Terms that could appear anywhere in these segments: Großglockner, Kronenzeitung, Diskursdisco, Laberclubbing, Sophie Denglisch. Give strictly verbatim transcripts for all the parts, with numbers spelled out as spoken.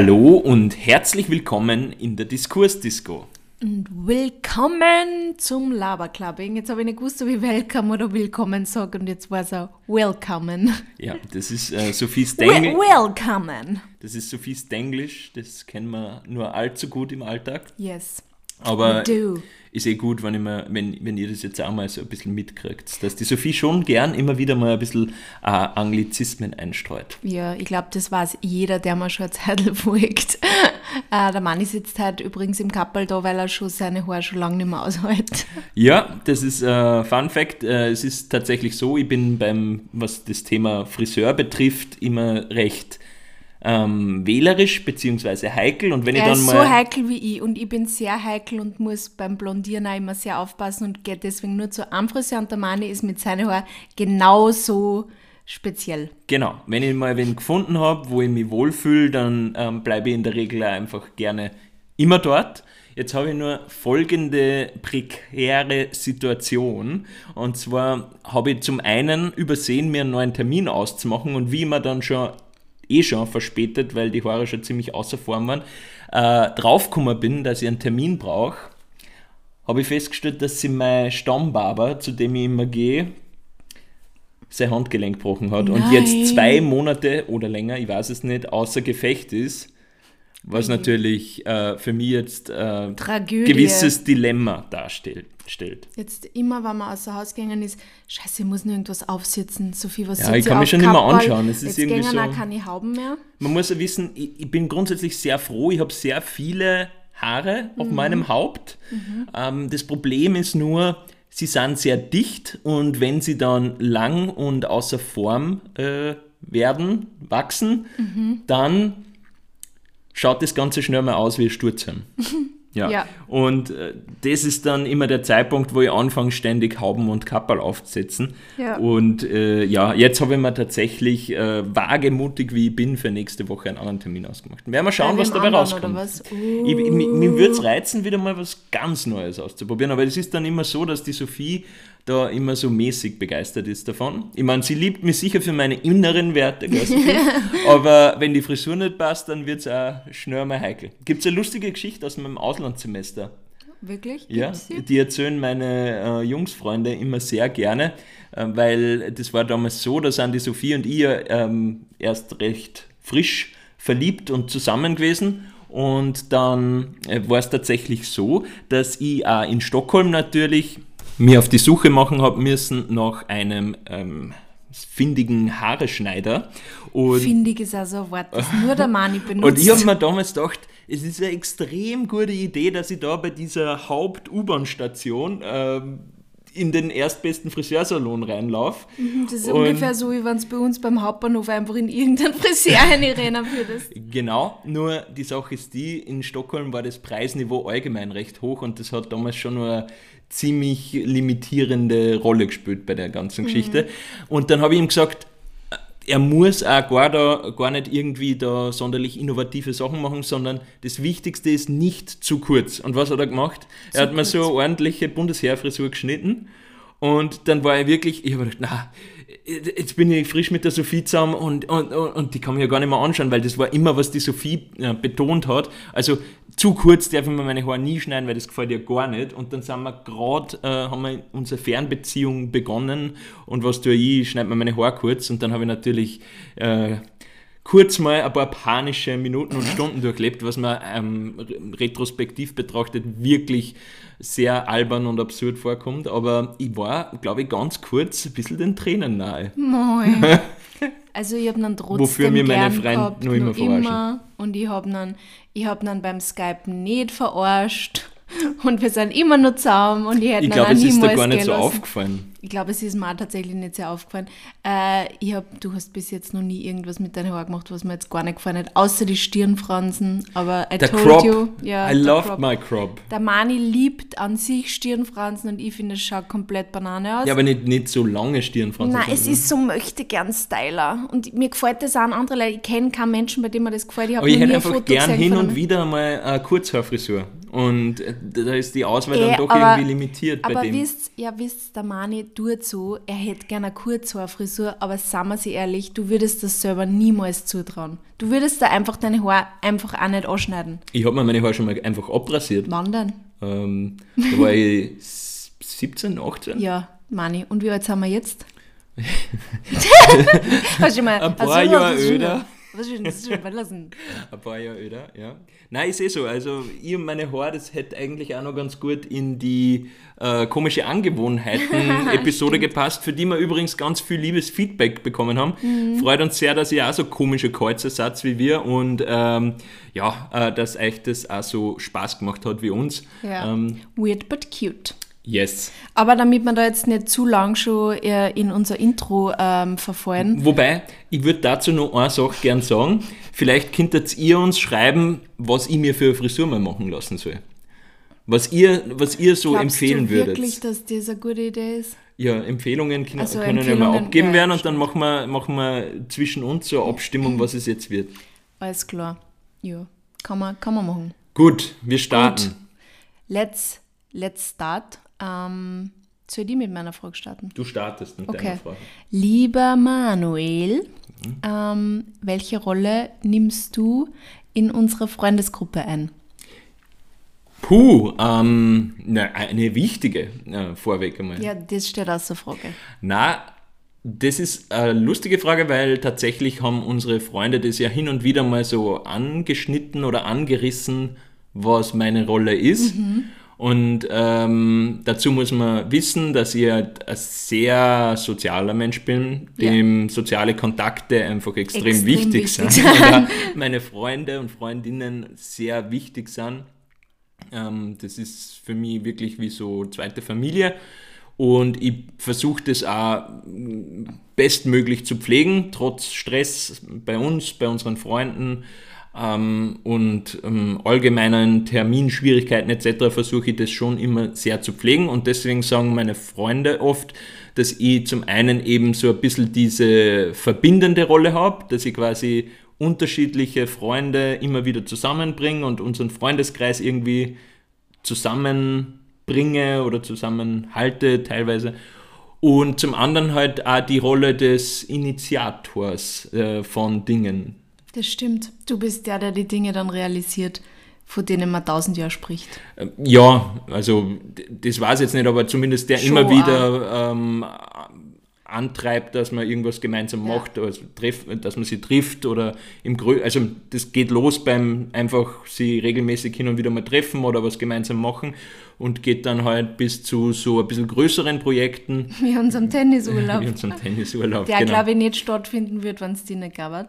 Hallo und herzlich willkommen in der Diskursdisco. Und willkommen zum Laberclubbing. Jetzt habe ich nicht gewusst, ob ich Welcome oder Willkommen sage und jetzt war es auch Willkommen. Ja, das ist äh, Sophies Denglisch. Willkommen. Das ist Sophies Denglisch, das kennen wir nur allzu gut im Alltag. Yes. Aber ist eh gut, wenn, ich mal, wenn, wenn ihr das jetzt auch mal so ein bisschen mitkriegt, dass die Sophie schon gern immer wieder mal ein bisschen äh, Anglizismen einstreut. Ja, ich glaube, das weiß jeder, der mir schon eine Zeit folgt. Äh, der Manni sitzt halt übrigens im Kappel da, weil er schon seine Haare schon lange nicht mehr aushält. Ja, das ist äh, Fun Fact. Äh, es ist tatsächlich so, ich bin beim, was das Thema Friseur betrifft, immer recht Ähm, wählerisch bzw. heikel. Und wenn ich er dann ist mal so heikel wie ich und ich bin sehr heikel und muss beim Blondieren auch immer sehr aufpassen und gehe deswegen nur zu einem Friseur und der Mani ist mit seinen Haaren genauso speziell. Genau, wenn ich mal wen gefunden habe, wo ich mich wohlfühle, dann ähm, bleibe ich in der Regel auch einfach gerne immer dort. Jetzt habe ich nur folgende prekäre Situation. Und zwar habe ich zum einen übersehen, mir einen neuen Termin auszumachen und wie immer dann schon eh schon verspätet, weil die Haare schon ziemlich außer Form waren, äh, draufgekommen bin, dass ich einen Termin brauche, habe ich festgestellt, dass sie mein Stammbarber, zu dem ich immer gehe, sein Handgelenk gebrochen hat. Nein. Und jetzt zwei Monate oder länger, ich weiß es nicht, außer Gefecht ist, was natürlich äh, für mich jetzt ein äh, gewisses Dilemma darstellt. Stellt. Jetzt immer, wenn man außer Haus gegangen ist, scheiße, ich muss nur irgendwas aufsitzen, Sophie, was ja, ich kann mich schon nicht mehr anschauen. Es ist irgendwie so, keine Hauben mehr. Man muss ja wissen, ich, ich bin grundsätzlich sehr froh, ich habe sehr viele Haare auf mhm. meinem Haupt. Mhm. Ähm, das Problem ist nur, sie sind sehr dicht und wenn sie dann lang und außer Form äh, werden, wachsen, mhm. dann schaut das Ganze schnell mal aus wie ein Sturzheim. Ja. ja, und äh, das ist dann immer der Zeitpunkt, wo ich anfange, ständig Hauben und Kapperl aufzusetzen. Ja. Und äh, ja, jetzt habe ich mir tatsächlich äh, wagemutig, wie ich bin, für nächste Woche einen anderen Termin ausgemacht. Werden wir schauen, ja, was dabei rauskommt. Uh. Ich, ich, mir würde es reizen, wieder mal was ganz Neues auszuprobieren. Aber es ist dann immer so, dass die Sophie da immer so mäßig begeistert ist davon. Ich meine, sie liebt mich sicher für meine inneren Werte. Aber wenn die Frisur nicht passt, dann wird es auch schnell mal heikel. Gibt es eine lustige Geschichte aus meinem Auslandssemester? Wirklich? Ja, die erzählen meine äh, Jungsfreunde immer sehr gerne, äh, weil das war damals so, da sind die Sophie und ich ähm, erst recht frisch verliebt und zusammen gewesen. Und dann äh, war es tatsächlich so, dass ich auch in Stockholm natürlich mir auf die Suche machen habe müssen nach einem ähm, findigen Haareschneider. Und findig ist also ein Wort, das nur der Mani benutzt. Und ich habe mir damals gedacht, es ist eine extrem gute Idee, dass ich da bei dieser Haupt-U-Bahn-Station ähm, in den erstbesten Friseursalon reinlaufe. Das ist und ungefähr so, wie wenn es bei uns beim Hauptbahnhof einfach in irgendeinen Friseur reinrennen würdest. Genau, nur die Sache ist die, in Stockholm war das Preisniveau allgemein recht hoch und das hat damals schon nur ziemlich limitierende Rolle gespielt bei der ganzen Geschichte. Mhm. Und dann habe ich ihm gesagt, er muss auch gar, da, gar nicht irgendwie da sonderlich innovative Sachen machen, sondern das Wichtigste ist nicht zu kurz. Und was hat er gemacht? Zu er hat kurz. Mir so eine ordentliche Bundesheerfrisur geschnitten und dann war er wirklich, ich habe gedacht, na, jetzt bin ich frisch mit der Sophie zusammen und, und, und, und die kann mich ja gar nicht mehr anschauen, weil das war immer, was die Sophie äh, betont hat. Also zu kurz darf ich mir meine Haare nie schneiden, weil das gefällt ja gar nicht. Und dann sind wir gerade, äh, haben wir unsere Fernbeziehung begonnen und was tue ich, ich schneide mir meine Haare kurz und dann habe ich natürlich äh, kurz mal ein paar panische Minuten und Stunden durchlebt, was man ähm, retrospektiv betrachtet wirklich sehr albern und absurd vorkommt, aber ich war, glaube ich, ganz kurz ein bisschen den Tränen nahe. Moin. Also ich habe dann trotzdem wofür mir meine Freunde noch immer verarschen. Und ich habe dann, hab dann beim Skype nicht verarscht und wir sind immer noch zusammen und ich hätte ich glaub, dann auch niemals Ich glaube, es ist dir gar nicht so lassen. Aufgefallen. Ich glaube, es ist mir auch tatsächlich nicht sehr aufgefallen. Äh, ich hab, du hast bis jetzt noch nie irgendwas mit deinen Haaren gemacht, was mir jetzt gar nicht gefallen hat, außer die Stirnfransen. Aber I der told crop. You. Ja, I loved crop. My crop. Der Mani liebt an sich Stirnfransen und ich finde, es schaut komplett Banane aus. Ja, aber nicht, nicht so lange Stirnfransen. Nein, es ist so möchte gern Styler. Und mir gefällt das auch an anderen Leuten. Ich kenne keinen Menschen, bei dem mir das gefällt. Ich habe aber ich hätte einfach gern hin und wieder mal eine Kurzhaarfrisur. Und da ist die Auswahl äh, dann doch aber, irgendwie limitiert bei aber dem. Aber wisst ja, wisst, der Mani tut so, er hätte gerne eine Kurzhaarfrisur, aber seien wir sie ehrlich, du würdest das selber niemals zutrauen. Du würdest da einfach deine Haare einfach auch nicht anschneiden. Ich habe mir meine Haare schon mal einfach abrasiert. Wann denn? Ähm, da war ich siebzehn, achtzehn. Ja, Mani. Und wie alt sind wir jetzt? Hast du mal, ein paar Jahre öder. Was will das schon verlassen? Ein paar Jahre öder, ja. Nein, ich sehe so. Also, ich und meine Haare, das hätte eigentlich auch noch ganz gut in die äh, komische Angewohnheiten-Episode gepasst, für die wir übrigens ganz viel liebes Feedback bekommen haben. Mhm. Freut uns sehr, dass ihr auch so komische Kreuzer seid wie wir und ähm, ja, äh, dass euch das auch so Spaß gemacht hat wie uns. Ja. Ähm, Weird but cute. Yes. Aber damit wir da jetzt nicht zu lang schon in unser Intro ähm, verfallen. Wobei, ich würde dazu noch eine Sache gern sagen. Vielleicht könntet ihr uns schreiben, was ich mir für eine Frisur mal machen lassen soll. Was ihr, was ihr so Glaubst empfehlen würdet. Glaubst du wirklich, würdet. dass das eine gute Idee ist? Ja, Empfehlungen können, also können Empfehlungen, ja mal abgeben ja, werden und dann machen wir, machen wir zwischen uns so eine Abstimmung, was es jetzt wird. Alles klar. Ja, kann man, kann man machen. Gut, wir starten. Gut. Let's, let's start. Ähm, soll ich mit meiner Frage starten? Du startest mit okay. deiner Frage. Lieber Manuel, mhm. ähm, welche Rolle nimmst du in unserer Freundesgruppe ein? Puh, ähm, na, eine wichtige, äh, vorweg einmal. Ja, das steht außer Frage. Na, das ist eine lustige Frage, weil tatsächlich haben unsere Freunde das ja hin und wieder mal so angeschnitten oder angerissen, was meine Rolle ist. Mhm. Und ähm, dazu muss man wissen, dass ich ein sehr sozialer Mensch bin, dem ja. soziale Kontakte einfach extrem, extrem wichtig, wichtig sind. sind. Meine Freunde und Freundinnen sehr wichtig sind. Ähm, das ist für mich wirklich wie so zweite Familie. Und ich versuche das auch bestmöglich zu pflegen, trotz Stress bei uns, bei unseren Freunden. Ähm, und ähm, allgemeinen Terminschwierigkeiten et cetera versuche ich das schon immer sehr zu pflegen und deswegen sagen meine Freunde oft, dass ich zum einen eben so ein bisschen diese verbindende Rolle habe, dass ich quasi unterschiedliche Freunde immer wieder zusammenbringe und unseren Freundeskreis irgendwie zusammenbringe oder zusammenhalte teilweise. Und zum anderen halt auch die Rolle des Initiators äh, von Dingen. Das stimmt. Du bist der, der die Dinge dann realisiert, von denen man tausend Jahre spricht. Ja, also das weiß ich jetzt nicht, aber zumindest der Schon immer wieder ähm, antreibt, dass man irgendwas gemeinsam ja. macht, also treff, dass man sie trifft oder im Grö- also das geht los beim einfach sie regelmäßig hin und wieder mal treffen oder was gemeinsam machen und geht dann halt bis zu so ein bisschen größeren Projekten. Wie unserem Tennisurlaub. Wie unserem Tennisurlaub, Der, genau. glaube ich, nicht stattfinden wird, wenn es die nicht gab.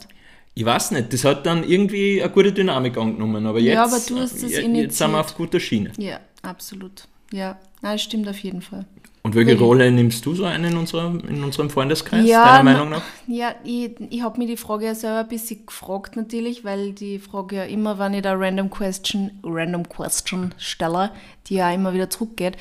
Ich weiß nicht, das hat dann irgendwie eine gute Dynamik angenommen, aber jetzt, ja, aber du hast das jetzt, jetzt sind wir auf guter Schiene. Ja, absolut. Ja, das stimmt auf jeden Fall. Und welche Wirklich. Rolle nimmst du so ein in, unserer, in unserem Freundeskreis, ja, deiner Meinung nach? Ja, ich, ich habe mir die Frage ja selber ein bisschen gefragt natürlich, weil die Frage ja immer, wenn ich da Random Question, Random Question stelle, die ja immer wieder zurückgeht.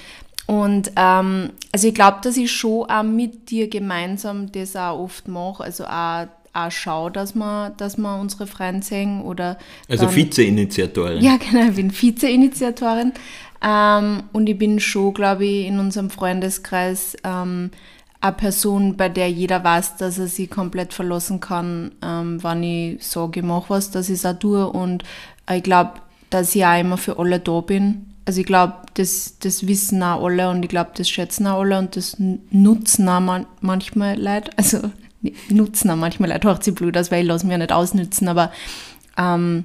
Und ähm, also ich glaube, dass ich schon auch mit dir gemeinsam das auch oft mache, also auch auch schaue, dass wir, dass wir unsere Freunde sehen. Oder also dann, Vize-Initiatorin. Ja, genau, ich bin Vize-Initiatorin. Ähm, und ich bin schon, glaube ich, in unserem Freundeskreis ähm, eine Person, bei der jeder weiß, dass er sich komplett verlassen kann, ähm, wenn ich sage, ich mache was, dass ich es auch tue. Und ich glaube, dass ich auch immer für alle da bin. Also ich glaube, das, das wissen auch alle und ich glaube, das schätzen auch alle und das nutzen auch man- manchmal Leute. Also nutzen auch manchmal auch hört sich blöd aus, weil ich lasse mich ja nicht ausnützen, aber ähm,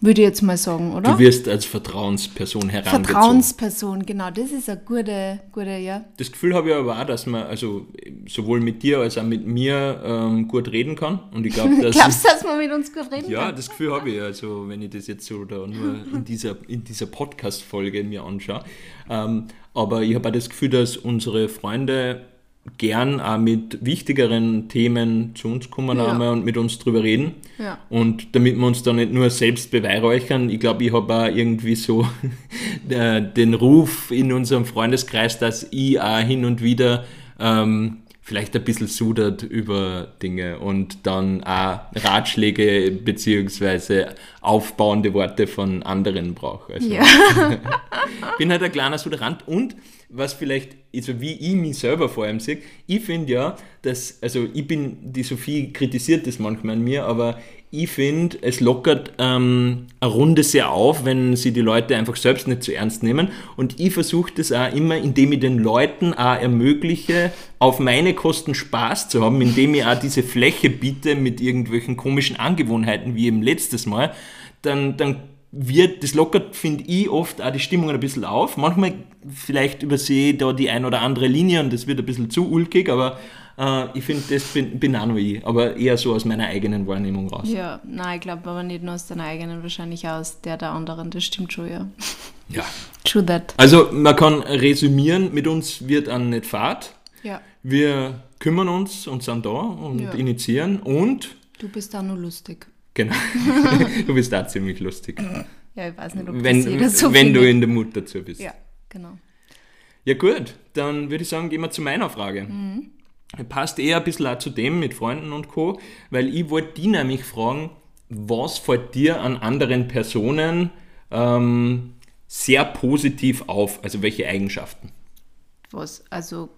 würde ich jetzt mal sagen, oder? Du wirst als Vertrauensperson herangezogen. Vertrauensperson, genau, das ist eine gute, gute, ja. Das Gefühl habe ich aber auch, dass man also sowohl mit dir als auch mit mir ähm, gut reden kann. Und ich glaub, dass Glaubst du, dass man mit uns gut reden ja, kann? Ja, das Gefühl habe ich, also wenn ich das jetzt so da nur in dieser, in dieser Podcast-Folge mir anschaue. Ähm, aber ich habe auch das Gefühl, dass unsere Freunde gern auch mit wichtigeren Themen zu uns kommen ja. und mit uns drüber reden. Ja. Und damit wir uns da nicht nur selbst beweihräuchern, ich glaube, ich habe auch irgendwie so den Ruf in unserem Freundeskreis, dass ich auch hin und wieder ähm, vielleicht ein bisschen sudert über Dinge und dann auch Ratschläge beziehungsweise aufbauende Worte von anderen brauche. Also ja. Bin halt ein kleiner Suderant und was vielleicht, also wie ich mich selber vor allem sehe, ich finde ja, dass, also ich bin, die Sophie kritisiert das manchmal an mir, aber ich finde, es lockert ähm, eine Runde sehr auf, wenn sie die Leute einfach selbst nicht zu ernst nehmen. Und ich versuche das auch immer, indem ich den Leuten auch ermögliche, auf meine Kosten Spaß zu haben, indem ich auch diese Fläche biete mit irgendwelchen komischen Angewohnheiten, wie eben letztes Mal. Dann, dann wird, das lockert, finde ich, oft auch die Stimmung ein bisschen auf. Manchmal vielleicht übersehe ich da die ein oder andere Linie und das wird ein bisschen zu ulkig, aber ich finde, das bin, bin auch nur ich, aber eher so aus meiner eigenen Wahrnehmung raus. Ja, nein, ich glaube aber nicht nur aus deiner eigenen, wahrscheinlich auch aus der der anderen, das stimmt schon, ja. Ja. True that. Also, man kann resümieren, mit uns wird an nicht fad. Ja. Wir kümmern uns und sind da und ja. initiieren und... Du bist auch nur lustig. Genau, du bist auch ziemlich lustig. Ja, ich weiß nicht, ob wenn, das jeder so Wenn findet. Du in der Mut dazu bist. Ja, genau. Ja gut, dann würde ich sagen, gehen wir zu meiner Frage. Mhm. Passt eher ein bisschen auch zu dem mit Freunden und Co., weil ich wollte die nämlich fragen, was fällt dir an anderen Personen ähm, sehr positiv auf? Also welche Eigenschaften? Was, also,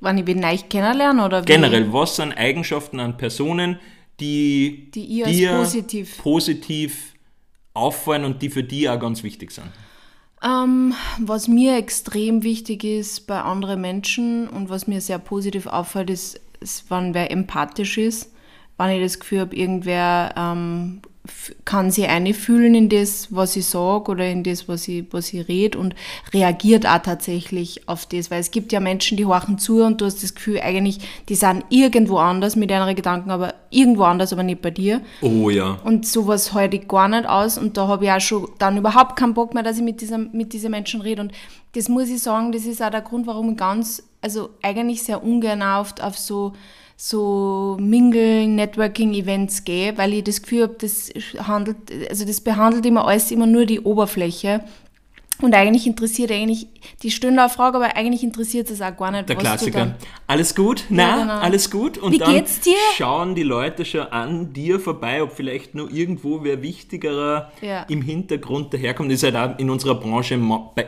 wenn ich wen neu kennenlerne? Oder generell, was sind Eigenschaften an Personen, die, die ihr dir positiv. positiv auffallen und die für dich auch ganz wichtig sind? Um, was mir extrem wichtig ist bei anderen Menschen und was mir sehr positiv auffällt, ist, ist wenn wer empathisch ist, wenn ich das Gefühl habe, irgendwer um, f- kann sich einfühlen in das, was ich sage oder in das, was ich, was ich rede und reagiert auch tatsächlich auf das, weil es gibt ja Menschen, die horchen zu und du hast das Gefühl eigentlich, die sind irgendwo anders mit ihren Gedanken, aber irgendwo anders, aber nicht bei dir. Oh ja. Und sowas halte ich gar nicht aus und da habe ich auch schon dann überhaupt keinen Bock mehr, dass ich mit, dieser, mit diesen Menschen rede und das muss ich sagen, das ist auch der Grund, warum ich ganz, also eigentlich sehr ungern oft auf so so Mingle-Networking-Events gehe, weil ich das Gefühl habe, das handelt, also das behandelt immer alles immer nur die Oberfläche und eigentlich interessiert eigentlich die Stündlerfrage, aber eigentlich interessiert es auch gar nicht, der was Klassiker. Du dann... Alles gut? Na, ja, genau. Alles gut? Und wie dann geht's dir? Schauen die Leute schon an dir vorbei, ob vielleicht nur irgendwo wer Wichtigerer ja. im Hintergrund daherkommt. Das ist halt auch in unserer Branche,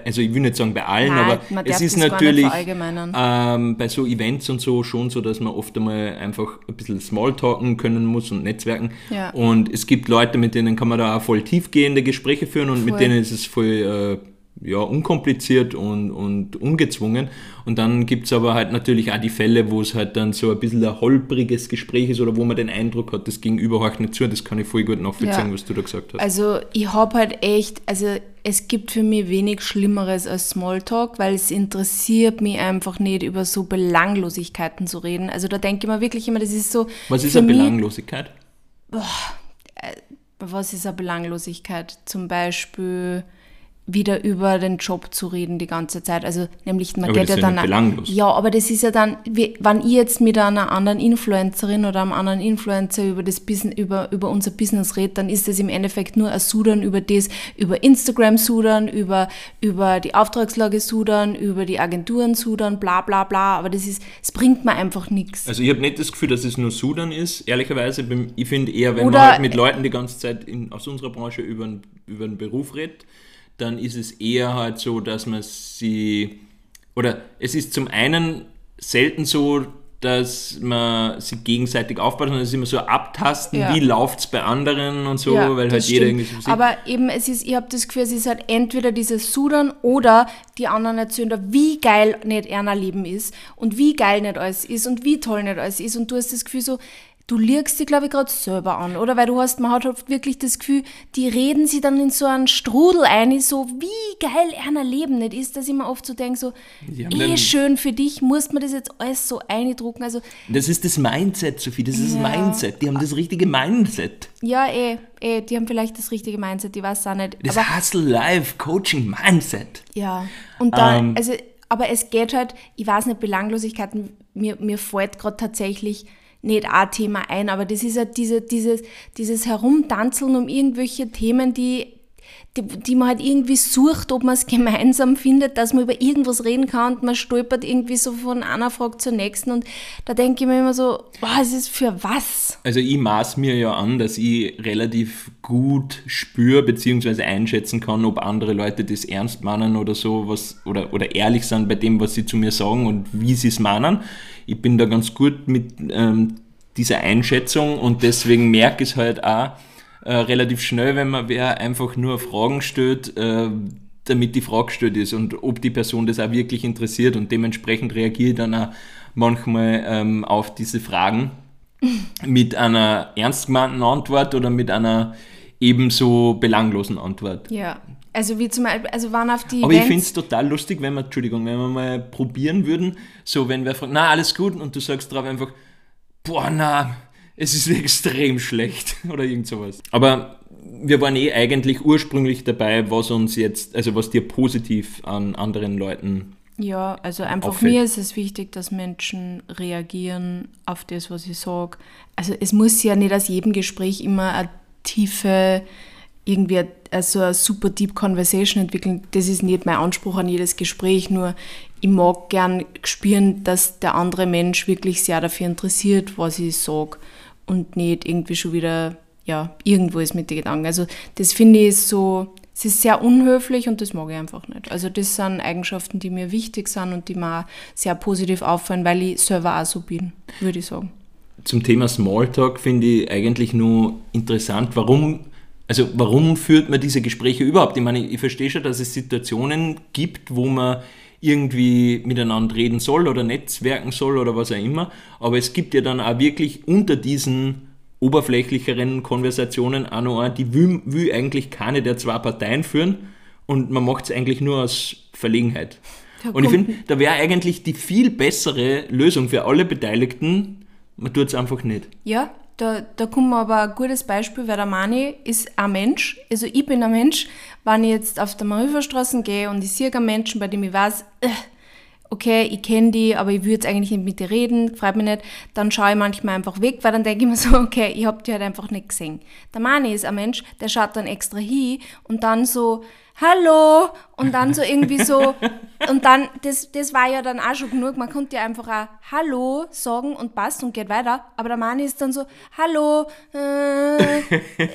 also ich will nicht sagen bei allen, nein, aber es ist natürlich ähm, bei so Events und so schon so, dass man oft einmal einfach ein bisschen Smalltalken können muss und Netzwerken. Ja. Und es gibt Leute, mit denen kann man da auch voll tiefgehende Gespräche führen und voll. Mit denen ist es voll... Äh, ja, unkompliziert und, und ungezwungen. Und dann gibt es aber halt natürlich auch die Fälle, wo es halt dann so ein bisschen ein holpriges Gespräch ist oder wo man den Eindruck hat, das Gegenüber horcht nicht zu. Das kann ich voll gut nachvollziehen, ja. was du da gesagt hast. Also ich habe halt echt, also es gibt für mich wenig Schlimmeres als Smalltalk, weil es interessiert mich einfach nicht, über so Belanglosigkeiten zu reden. Also da denke ich mir wirklich immer, das ist so... Was ist eine Belanglosigkeit? Boah, was ist eine Belanglosigkeit? Zum Beispiel... wieder über den Job zu reden die ganze Zeit. Also nämlich, man aber geht ja dann... Belanglos. Ja, aber das ist ja dann, wie, wenn ich jetzt mit einer anderen Influencerin oder einem anderen Influencer über, das Business, über, über unser Business rede, dann ist das im Endeffekt nur ein Sudern über das, über Instagram Sudern, über, über die Auftragslage Sudern, über die Agenturen Sudern, bla bla bla. Aber das ist, es bringt mir einfach nichts. Also ich habe nicht das Gefühl, dass es nur Sudern ist. Ehrlicherweise, ich finde eher, wenn oder, man halt mit Leuten die ganze Zeit in, aus unserer Branche über, über den Beruf redet, dann ist es eher halt so, dass man sie, oder es ist zum einen selten so, dass man sie gegenseitig aufbaut, sondern es ist immer so abtasten, ja. wie läuft es bei anderen und so, ja, weil halt jeder stimmt. irgendwie so sieht. Aber eben, es ist, ich habe das Gefühl, es ist halt entweder dieses Sudern oder die anderen erzählen, wie geil nicht einer Leben ist und wie geil nicht alles ist und wie toll nicht alles ist und du hast das Gefühl so, du lügst dich, glaube ich, gerade selber an, oder? Weil du hast, man hat halt wirklich das Gefühl, die reden sich dann in so einen Strudel ein, so wie geil einer Leben nicht ist, dass ich mir oft so denke, so eh schön für dich, muss man das jetzt alles so eindrucken. Also, das ist das Mindset, Sophie, das ist ja. das Mindset, die haben das richtige Mindset. Ja, eh, eh, die haben vielleicht das richtige Mindset, ich weiß es auch nicht. Das Hustle-Life-Coaching-Mindset. Ja, und dann, um, also, aber es geht halt, ich weiß nicht, Belanglosigkeiten, mir, mir fällt gerade tatsächlich... nicht ein Thema ein, aber das ist halt diese, dieses, dieses Herumtanzeln um irgendwelche Themen, die, die, die man halt irgendwie sucht, ob man es gemeinsam findet, dass man über irgendwas reden kann und man stolpert irgendwie so von einer Frage zur nächsten und da denke ich mir immer so, boah, es ist für was? Also ich maß mir ja an, dass ich relativ gut spüre bzw. einschätzen kann, ob andere Leute das ernst meinen oder so was oder, oder ehrlich sind bei dem, was sie zu mir sagen und wie sie es meinen. Ich bin da ganz gut mit ähm, dieser Einschätzung und deswegen merke ich es halt auch, Äh, relativ schnell, wenn man wer einfach nur Fragen stellt, äh, damit die Frage gestellt ist und ob die Person das auch wirklich interessiert und dementsprechend reagiere ich dann auch manchmal ähm, auf diese Fragen mit einer ernst gemeinten Antwort oder mit einer ebenso belanglosen Antwort. Ja, also wie zum Beispiel, also waren auf die... Aber Events ich finde es total lustig, wenn wir, Entschuldigung, wenn wir mal probieren würden, so wenn wer fragt, na, alles gut und du sagst drauf einfach, boah, na... Es ist extrem schlecht oder irgend sowas. Aber wir waren eh eigentlich ursprünglich dabei, was uns jetzt, also was dir positiv an anderen Leuten. Ja, also einfach auffällt. Mir ist es wichtig, dass Menschen reagieren auf das, was ich sage. Also es muss ja nicht aus jedem Gespräch immer eine tiefe, irgendwie also eine super deep Conversation entwickeln. Das ist nicht mein Anspruch an jedes Gespräch, nur ich mag gern spüren, dass der andere Mensch wirklich sehr dafür interessiert, was ich sage. Und nicht irgendwie schon wieder, ja, irgendwo ist mit den Gedanken. Also das finde ich so, es ist sehr unhöflich und das mag ich einfach nicht. Also das sind Eigenschaften, die mir wichtig sind und die mir sehr positiv auffallen, weil ich selber auch so bin, würde ich sagen. Zum Thema Smalltalk finde ich eigentlich nur interessant, warum, also warum führt man diese Gespräche überhaupt? Ich meine, ich verstehe schon, dass es Situationen gibt, wo man irgendwie miteinander reden soll oder netzwerken soll oder was auch immer. Aber es gibt ja dann auch wirklich unter diesen oberflächlicheren Konversationen auch noch eine, die will, will eigentlich keine der zwei Parteien führen und man macht es eigentlich nur aus Verlegenheit. Ja, und ich finde, da wäre eigentlich die viel bessere Lösung für alle Beteiligten, man tut es einfach nicht. Ja, Da, da kommt mir aber ein gutes Beispiel, weil der Mani ist ein Mensch, also ich bin ein Mensch, wenn ich jetzt auf der Marienstraße gehe und ich sehe einen Menschen, bei dem ich weiß, okay, ich kenne die, aber ich würde jetzt eigentlich nicht mit dir reden, freut mich nicht, dann schaue ich manchmal einfach weg, weil dann denke ich mir so, okay, ich habe die halt einfach nicht gesehen. Der Mani ist ein Mensch, der schaut dann extra hin und dann so, hallo, und dann so irgendwie so, und dann, das, das war ja dann auch schon genug, man konnte ja einfach auch hallo sagen und passt und geht weiter, aber der Mann ist dann so, hallo, äh,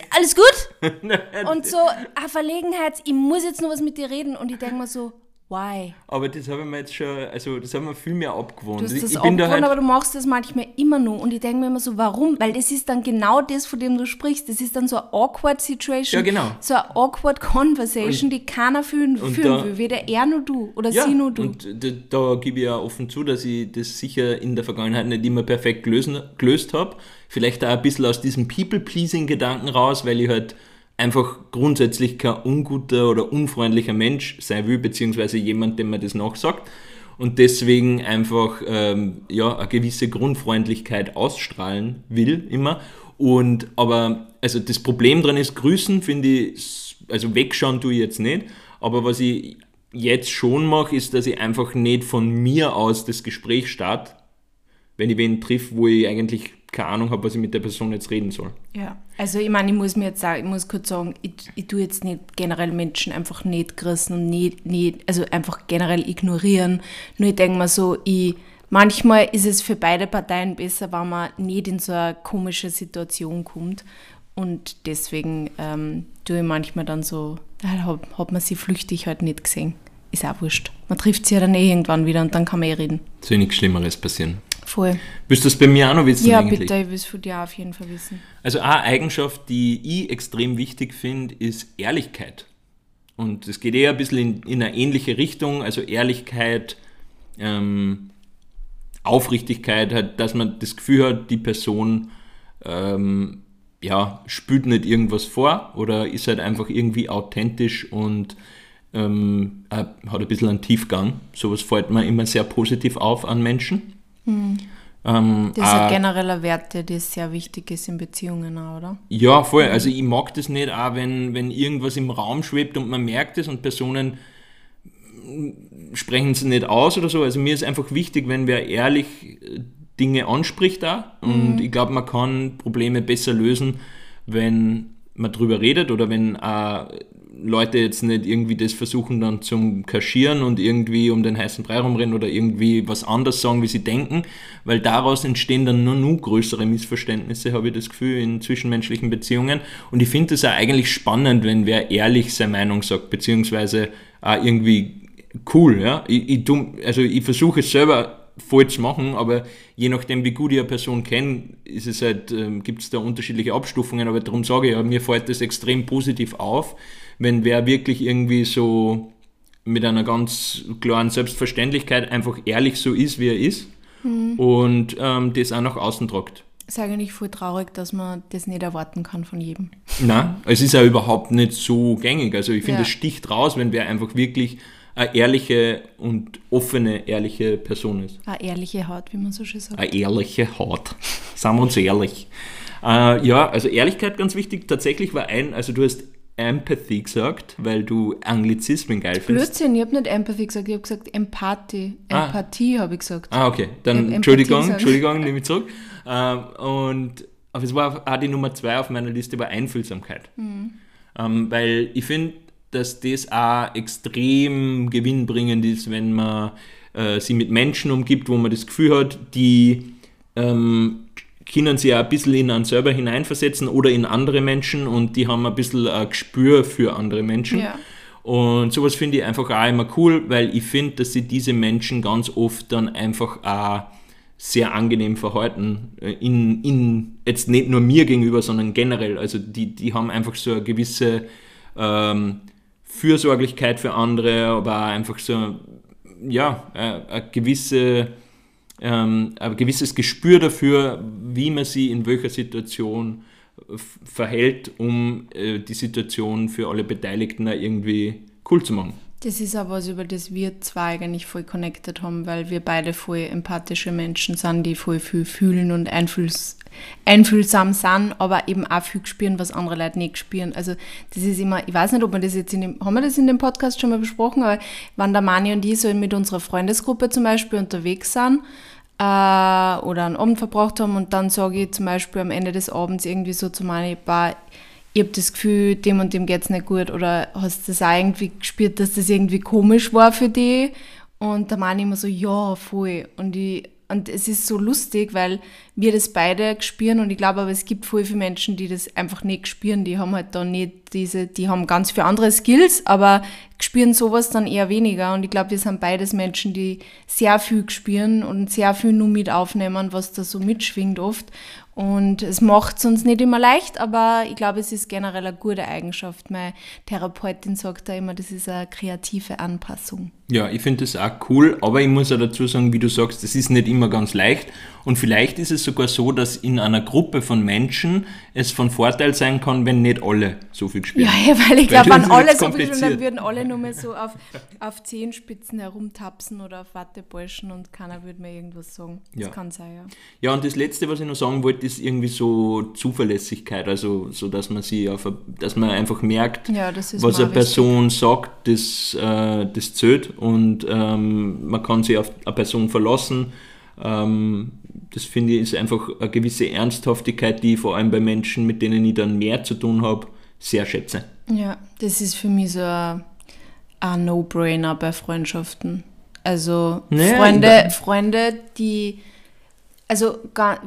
alles gut? Und so, eine Verlegenheit, ich muss jetzt nur was mit dir reden und ich denke mir so, why? Aber das habe ich mir jetzt schon, also das haben wir viel mehr abgewohnt. Du hast das ich abgewohnt, bin da halt aber du machst das manchmal immer noch und ich denke mir immer so, warum? Weil das ist dann genau das, von dem du sprichst. Das ist dann so eine awkward Situation, ja, genau. So eine awkward Conversation, und, die keiner fühlen, fühlen da, will, weder er noch du oder ja, sie noch du. Und da, da gebe ich ja offen zu, dass ich das sicher in der Vergangenheit nicht immer perfekt lösen, gelöst habe. Vielleicht auch ein bisschen aus diesem People-Pleasing-Gedanken raus, weil ich halt einfach grundsätzlich kein unguter oder unfreundlicher Mensch sein will, beziehungsweise jemand, dem man das nachsagt und deswegen einfach ähm, ja, eine gewisse Grundfreundlichkeit ausstrahlen will immer. Und aber also das Problem dran ist, grüßen finde ich, also wegschauen tue ich jetzt nicht, aber was ich jetzt schon mache, ist, dass ich einfach nicht von mir aus das Gespräch starte, wenn ich wen triff, wo ich eigentlich keine Ahnung habe, was ich mit der Person jetzt reden soll. Ja, also ich meine, ich muss mir jetzt sagen, ich muss kurz sagen, ich, ich tue jetzt nicht generell Menschen einfach nicht grüßen und nicht, nicht, also einfach generell ignorieren. Nur ich denke mir so, ich, manchmal ist es für beide Parteien besser, wenn man nicht in so eine komische Situation kommt. Und deswegen ähm, tue ich manchmal dann so, hat, hat man sie flüchtig halt nicht gesehen. Ist auch wurscht. Man trifft sie ja dann eh irgendwann wieder und dann kann man eh reden. Soll nichts Schlimmeres passieren. Voll. Willst du das bei mir auch noch wissen? Ja, eigentlich? Bitte, ich will es von dir auf jeden Fall wissen. Also eine Eigenschaft, die ich extrem wichtig finde, ist Ehrlichkeit. Und es geht eher ein bisschen in, in eine ähnliche Richtung, also Ehrlichkeit, ähm, Aufrichtigkeit, halt, dass man das Gefühl hat, die Person ähm, ja, spült nicht irgendwas vor oder ist halt einfach irgendwie authentisch und ähm, hat ein bisschen einen Tiefgang. Sowas fällt mir immer sehr positiv auf an Menschen. Hm. Ähm, das ist ein äh, genereller Wert, der sehr wichtig ist in Beziehungen, oder? Ja, voll. Also ich mag das nicht auch, wenn, wenn irgendwas im Raum schwebt und man merkt es und Personen sprechen es nicht aus oder so. Also mir ist einfach wichtig, wenn wer ehrlich Dinge anspricht auch. Und mhm. ich glaube, man kann Probleme besser lösen, wenn man drüber redet oder wenn äh, Leute jetzt nicht irgendwie das versuchen dann zum Kaschieren und irgendwie um den heißen Brei rumrennen oder irgendwie was anderes sagen, wie sie denken, weil daraus entstehen dann nur noch größere Missverständnisse, habe ich das Gefühl, in zwischenmenschlichen Beziehungen. Und ich finde es ja eigentlich spannend, wenn wer ehrlich seine Meinung sagt, beziehungsweise auch irgendwie cool. Ja? Ich, ich, also ich versuche es selber voll zu machen, aber je nachdem, wie gut ich eine Person kenne, ist es halt, ähm, gibt es da unterschiedliche Abstufungen, aber darum sage ich ja, mir fällt das extrem positiv auf, wenn wer wirklich irgendwie so mit einer ganz klaren Selbstverständlichkeit einfach ehrlich so ist, wie er ist, mhm. und ähm, das auch nach außen tragt. Es ist eigentlich voll traurig, dass man das nicht erwarten kann von jedem. Nein, es ist ja überhaupt nicht so gängig, also ich finde, es ja. sticht raus, wenn wer einfach wirklich eine ehrliche und offene, ehrliche Person ist. Eine ehrliche Haut, wie man so schön sagt. Eine ehrliche Haut. Seien wir uns ehrlich. Äh, ja, also Ehrlichkeit ganz wichtig. Tatsächlich war ein, also du hast Empathy gesagt, weil du Anglizismen geil Blödsinn, findest. Blödsinn, ich habe nicht Empathy gesagt, ich habe gesagt Empathie. Empathie ah. habe ich gesagt. Ah, okay. Dann Entschuldigung, Entschuldigung, nehme ich zurück. Äh, und, aber es war auch die Nummer zwei auf meiner Liste, war Einfühlsamkeit. Mhm. Ähm, weil ich finde, dass das auch extrem gewinnbringend ist, wenn man äh, sich mit Menschen umgibt, wo man das Gefühl hat, die ähm, können sich auch ein bisschen in einen selber hineinversetzen oder in andere Menschen und die haben ein bisschen ein Gespür für andere Menschen. Ja. Und sowas finde ich einfach auch immer cool, weil ich finde, dass sich diese Menschen ganz oft dann einfach auch sehr angenehm verhalten, in, in, jetzt nicht nur mir gegenüber, sondern generell. Also die, die haben einfach so eine gewisse ähm, Fürsorglichkeit für andere, aber auch einfach so, ja, eine gewisse, ähm, ein gewisses Gespür dafür, wie man sich in welcher Situation f- verhält, um äh, die Situation für alle Beteiligten irgendwie cool zu machen. Das ist auch was, über das wir zwei eigentlich voll connected haben, weil wir beide voll empathische Menschen sind, die voll viel fühlen und einfühls- einfühlsam sind, aber eben auch viel spüren, was andere Leute nicht spüren. Also das ist immer, ich weiß nicht, ob wir das jetzt in dem, haben wir das in dem Podcast schon mal besprochen, aber wenn der Mani und ich so mit unserer Freundesgruppe zum Beispiel unterwegs sind äh, oder einen Abend verbracht haben und dann sage ich zum Beispiel am Ende des Abends irgendwie so zu Mani, bah, ich habe das Gefühl, dem und dem geht's nicht gut, oder hast du das auch irgendwie gespürt, dass das irgendwie komisch war für dich? Und da meine ich immer so, ja, voll. Und, ich, und es ist so lustig, weil wir das beide spüren und ich glaube aber, es gibt voll viele Menschen, die das einfach nicht spüren, die haben halt dann nicht diese, die haben ganz viele andere Skills, aber spüren sowas dann eher weniger und ich glaube, wir sind beides Menschen, die sehr viel spüren und sehr viel nur mit aufnehmen, was da so mitschwingt oft. Und es macht es uns nicht immer leicht, aber ich glaube, es ist generell eine gute Eigenschaft. Meine Therapeutin sagt da immer, das ist eine kreative Anpassung. Ja, ich finde das auch cool, aber ich muss auch dazu sagen, wie du sagst, das ist nicht immer ganz leicht. Und vielleicht ist es sogar so, dass in einer Gruppe von Menschen es von Vorteil sein kann, wenn nicht alle so viel spielen. Ja, weil ich glaube, wenn alle so viel spielen, dann würden alle nur mehr so auf, auf Zehenspitzen herumtapsen oder auf Wattebäuschen und keiner würde mir irgendwas sagen. Das ja. kann sein, ja. Ja, und das Letzte, was ich noch sagen wollte, ist irgendwie so Zuverlässigkeit, also so, dass man sie auf, dass man einfach merkt, ja, was eine Person wichtig. sagt, das, äh, das zählt und ähm, man kann sich auf eine Person verlassen. Ähm, das finde ich ist einfach eine gewisse Ernsthaftigkeit, die ich vor allem bei Menschen, mit denen ich dann mehr zu tun habe, sehr schätze. Ja, das ist für mich so ein, ein No-Brainer bei Freundschaften. Also naja, Freunde, Freunde, die Also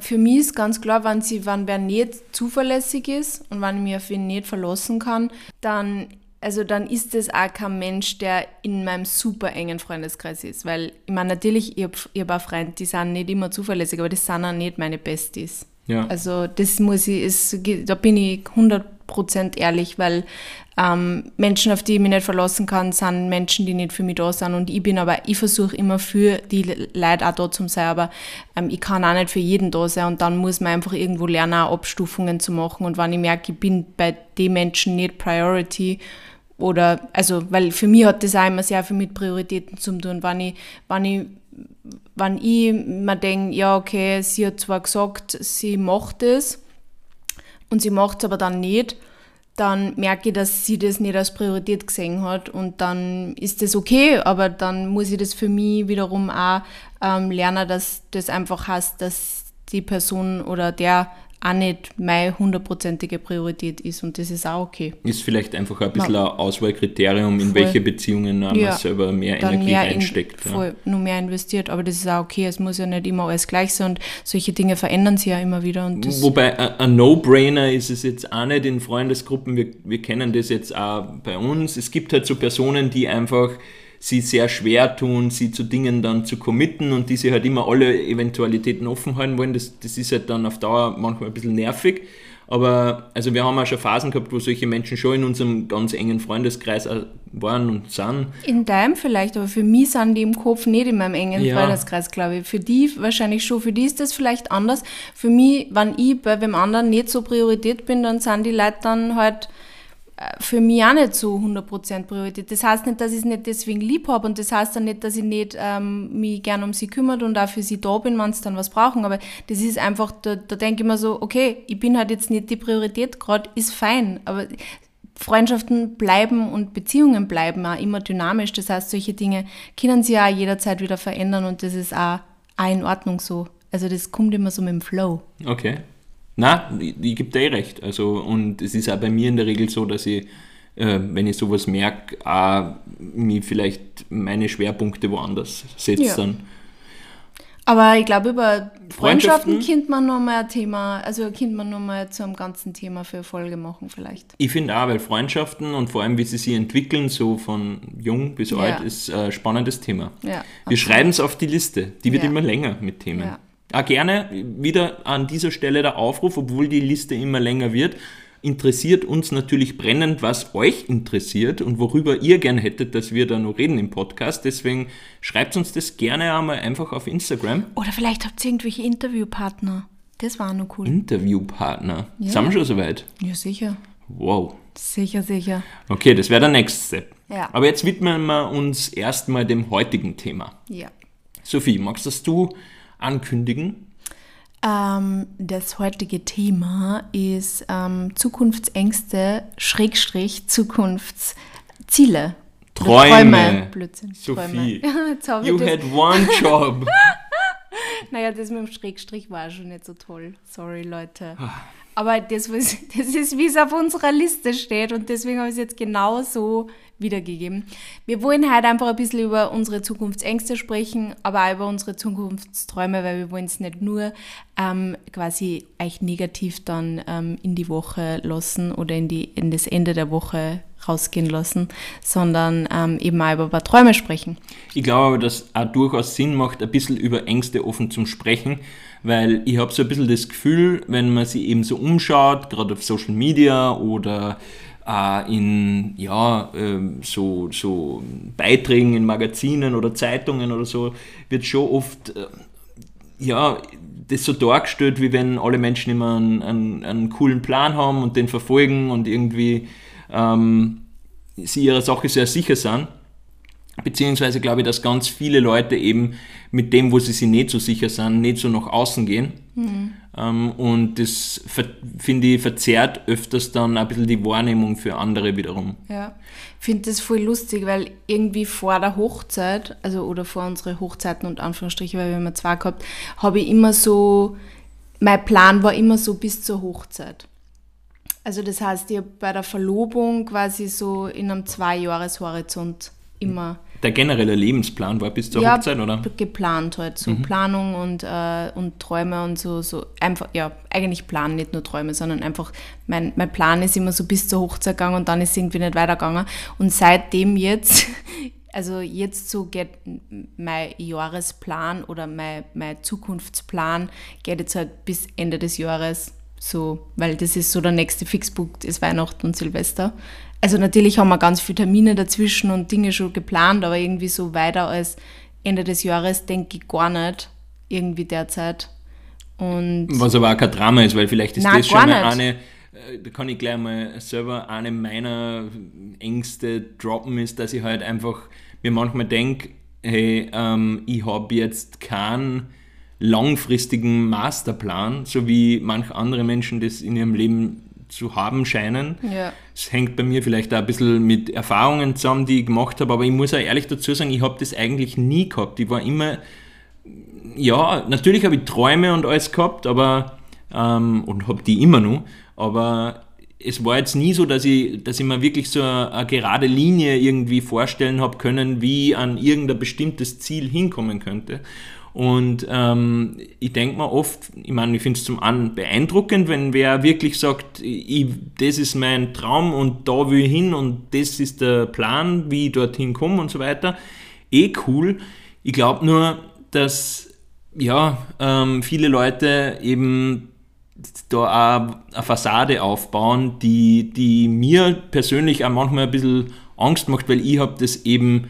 für mich ist ganz klar, wenn, sie, wenn wer nicht zuverlässig ist und wenn ich mich auf ihn nicht verlassen kann, dann, also dann ist das auch kein Mensch, der in meinem super engen Freundeskreis ist. Weil ich meine, natürlich, ich habe hab auch Freunde, die sind nicht immer zuverlässig, aber das sind auch nicht meine Besties. Ja. Also das muss ich, ist, da bin ich hundert Prozent ehrlich, weil ähm, Menschen, auf die ich mich nicht verlassen kann, sind Menschen, die nicht für mich da sind und ich bin aber, ich versuche immer für die Leute auch da zu sein, aber ähm, ich kann auch nicht für jeden da sein und dann muss man einfach irgendwo lernen, auch Abstufungen zu machen und wenn ich merke, ich bin bei den Menschen nicht Priority oder, also, weil für mich hat das auch immer sehr viel mit Prioritäten zu tun, wenn ich, wenn ich wenn ich mir denke, ja okay, sie hat zwar gesagt, sie macht es und sie macht es aber dann nicht, dann merke ich, dass sie das nicht als Priorität gesehen hat und dann ist das okay, aber dann muss ich das für mich wiederum auch ähm, lernen, dass das einfach heißt, dass die Person oder der auch nicht meine hundertprozentige Priorität ist und das ist auch okay. Ist vielleicht einfach ein bisschen ja. ein Auswahlkriterium, in voll. welche Beziehungen man ja. selber mehr dann Energie mehr reinsteckt. In, ja. voll, nur mehr investiert, aber das ist auch okay, es muss ja nicht immer alles gleich sein und solche Dinge verändern sich ja immer wieder. Und das Wobei, ein No-Brainer ist es jetzt auch nicht in Freundesgruppen, wir, wir kennen das jetzt auch bei uns, es gibt halt so Personen, die einfach sie sehr schwer tun, sie zu Dingen dann zu committen und die sie halt immer alle Eventualitäten offen halten wollen, das, das ist halt dann auf Dauer manchmal ein bisschen nervig, aber also wir haben auch schon Phasen gehabt, wo solche Menschen schon in unserem ganz engen Freundeskreis waren und sind. In deinem vielleicht, aber für mich sind die im Kopf nicht in meinem engen ja. Freundeskreis, glaube ich. Für die wahrscheinlich schon, für die ist das vielleicht anders. Für mich, wenn ich bei dem anderen nicht so Priorität bin, dann sind die Leute dann halt für mich auch nicht so hundert Prozent Priorität. Das heißt nicht, dass ich es nicht deswegen lieb habe und das heißt dann nicht, dass ich nicht ähm, mich gerne um sie kümmert und auch für sie da bin, wenn sie dann was brauchen, aber das ist einfach, da, da denke ich mir so, okay, ich bin halt jetzt nicht die Priorität gerade, ist fein, aber Freundschaften bleiben und Beziehungen bleiben auch immer dynamisch, das heißt, solche Dinge können sich auch jederzeit wieder verändern und das ist auch, auch in Ordnung so. Also das kommt immer so mit dem Flow. Okay. Nein, ich, ich gebe dir eh recht. Also, und es ist auch bei mir in der Regel so, dass ich, äh, wenn ich sowas merke, auch mir vielleicht meine Schwerpunkte woanders setze. Ja. Dann. Aber ich glaube, über Freundschaften, Freundschaften könnte man nochmal ein Thema, also könnte man nochmal zu einem ganzen Thema für Folge machen vielleicht. Ich finde auch, weil Freundschaften und vor allem, wie sie sich entwickeln, so von jung bis ja. alt, ist ein spannendes Thema. Ja, wir schreiben es auf die Liste. Die wird ja. immer länger mit Themen. Ja. Auch gerne wieder an dieser Stelle der Aufruf, obwohl die Liste immer länger wird, interessiert uns natürlich brennend, was euch interessiert und worüber ihr gern hättet, dass wir da noch reden im Podcast. Deswegen schreibt uns das gerne einmal einfach auf Instagram. Oder vielleicht habt ihr irgendwelche Interviewpartner. Das war noch cool. Interviewpartner? Ja. Sind wir schon soweit? Ja, sicher. Wow. Sicher, sicher. Okay, das wäre der Next Step. Ja. Aber jetzt widmen wir uns erstmal dem heutigen Thema. Ja. Sophie, magst das du ankündigen? Ähm, das heutige Thema ist ähm, Zukunftsängste, Schrägstrich, Zukunftsziele. Träume. Träume. Blödsinn. Sophie, Träume. you had one job. Naja, das mit dem Schrägstrich war schon nicht so toll. Sorry, Leute. Aber das, was, das ist, wie es auf unserer Liste steht und deswegen habe ich es jetzt genau so wiedergegeben. Wir wollen heute einfach ein bisschen über unsere Zukunftsängste sprechen, aber auch über unsere Zukunftsträume, weil wir wollen es nicht nur ähm, quasi euch negativ dann ähm, in die Woche lassen oder in, die, in das Ende der Woche rausgehen lassen, sondern ähm, eben auch über ein paar Träume sprechen. Ich glaube aber, dass es auch durchaus Sinn macht, ein bisschen über Ängste offen zu sprechen, weil ich habe so ein bisschen das Gefühl, wenn man sich eben so umschaut, gerade auf Social Media oder äh, in ja, äh, so, so Beiträgen in Magazinen oder Zeitungen oder so, wird schon oft äh, ja, das so dargestellt, wie wenn alle Menschen immer einen, einen, einen coolen Plan haben und den verfolgen und irgendwie ähm, sie ihrer Sache sehr sicher sind. Beziehungsweise glaube ich, dass ganz viele Leute eben mit dem, wo sie sich nicht so sicher sind, nicht so nach außen gehen. Mhm. Ähm, und das, ver- finde ich, verzerrt öfters dann ein bisschen die Wahrnehmung für andere wiederum. Ja, ich finde das voll lustig, weil irgendwie vor der Hochzeit, also oder vor unsere Hochzeiten und Anführungsstriche, weil wir immer zwei gehabt, habe ich immer so, mein Plan war immer so bis zur Hochzeit. Also das heißt, ich habe bei der Verlobung quasi so in einem Zwei-Jahres-Horizont immer. Der generelle Lebensplan war bis zur ja, Hochzeit, oder? Geplant halt, so mhm. Planung und, äh, und Träume und so, so einfach, ja, eigentlich Plan, nicht nur Träume, sondern einfach, mein, mein Plan ist immer so bis zur Hochzeit gegangen und dann ist es irgendwie nicht weitergegangen und seitdem jetzt, also jetzt so geht mein Jahresplan oder mein, mein Zukunftsplan geht jetzt halt bis Ende des Jahres so, weil das ist so der nächste Fixpunkt, ist Weihnachten und Silvester. Also natürlich haben wir ganz viele Termine dazwischen und Dinge schon geplant, aber irgendwie so weiter als Ende des Jahres denke ich gar nicht, irgendwie derzeit. Und was aber auch kein Drama ist, weil vielleicht ist Nein, das schon mal eine, da kann ich gleich mal selber eine meiner Ängste droppen, ist, dass ich halt einfach mir manchmal denke, hey, ähm, ich habe jetzt keinen langfristigen Masterplan, so wie manche andere Menschen das in ihrem Leben zu haben scheinen. Ja. Das hängt bei mir vielleicht auch ein bisschen mit Erfahrungen zusammen, die ich gemacht habe, aber ich muss auch ehrlich dazu sagen, ich habe das eigentlich nie gehabt. Ich war immer, ja, natürlich habe ich Träume und alles gehabt, aber ähm, und habe die immer noch, aber es war jetzt nie so, dass ich, dass ich mir wirklich so eine, eine gerade Linie irgendwie vorstellen habe können, wie ich an irgendein bestimmtes Ziel hinkommen könnte. Und ähm, ich denke mir oft, ich meine, ich finde es zum einen beeindruckend, wenn wer wirklich sagt, ich, das ist mein Traum und da will ich hin und das ist der Plan, wie ich dorthin komme und so weiter. Eh cool. Ich glaube nur, dass ja, ähm, viele Leute eben da auch eine Fassade aufbauen, die, die mir persönlich auch manchmal ein bisschen Angst macht, weil ich habe das eben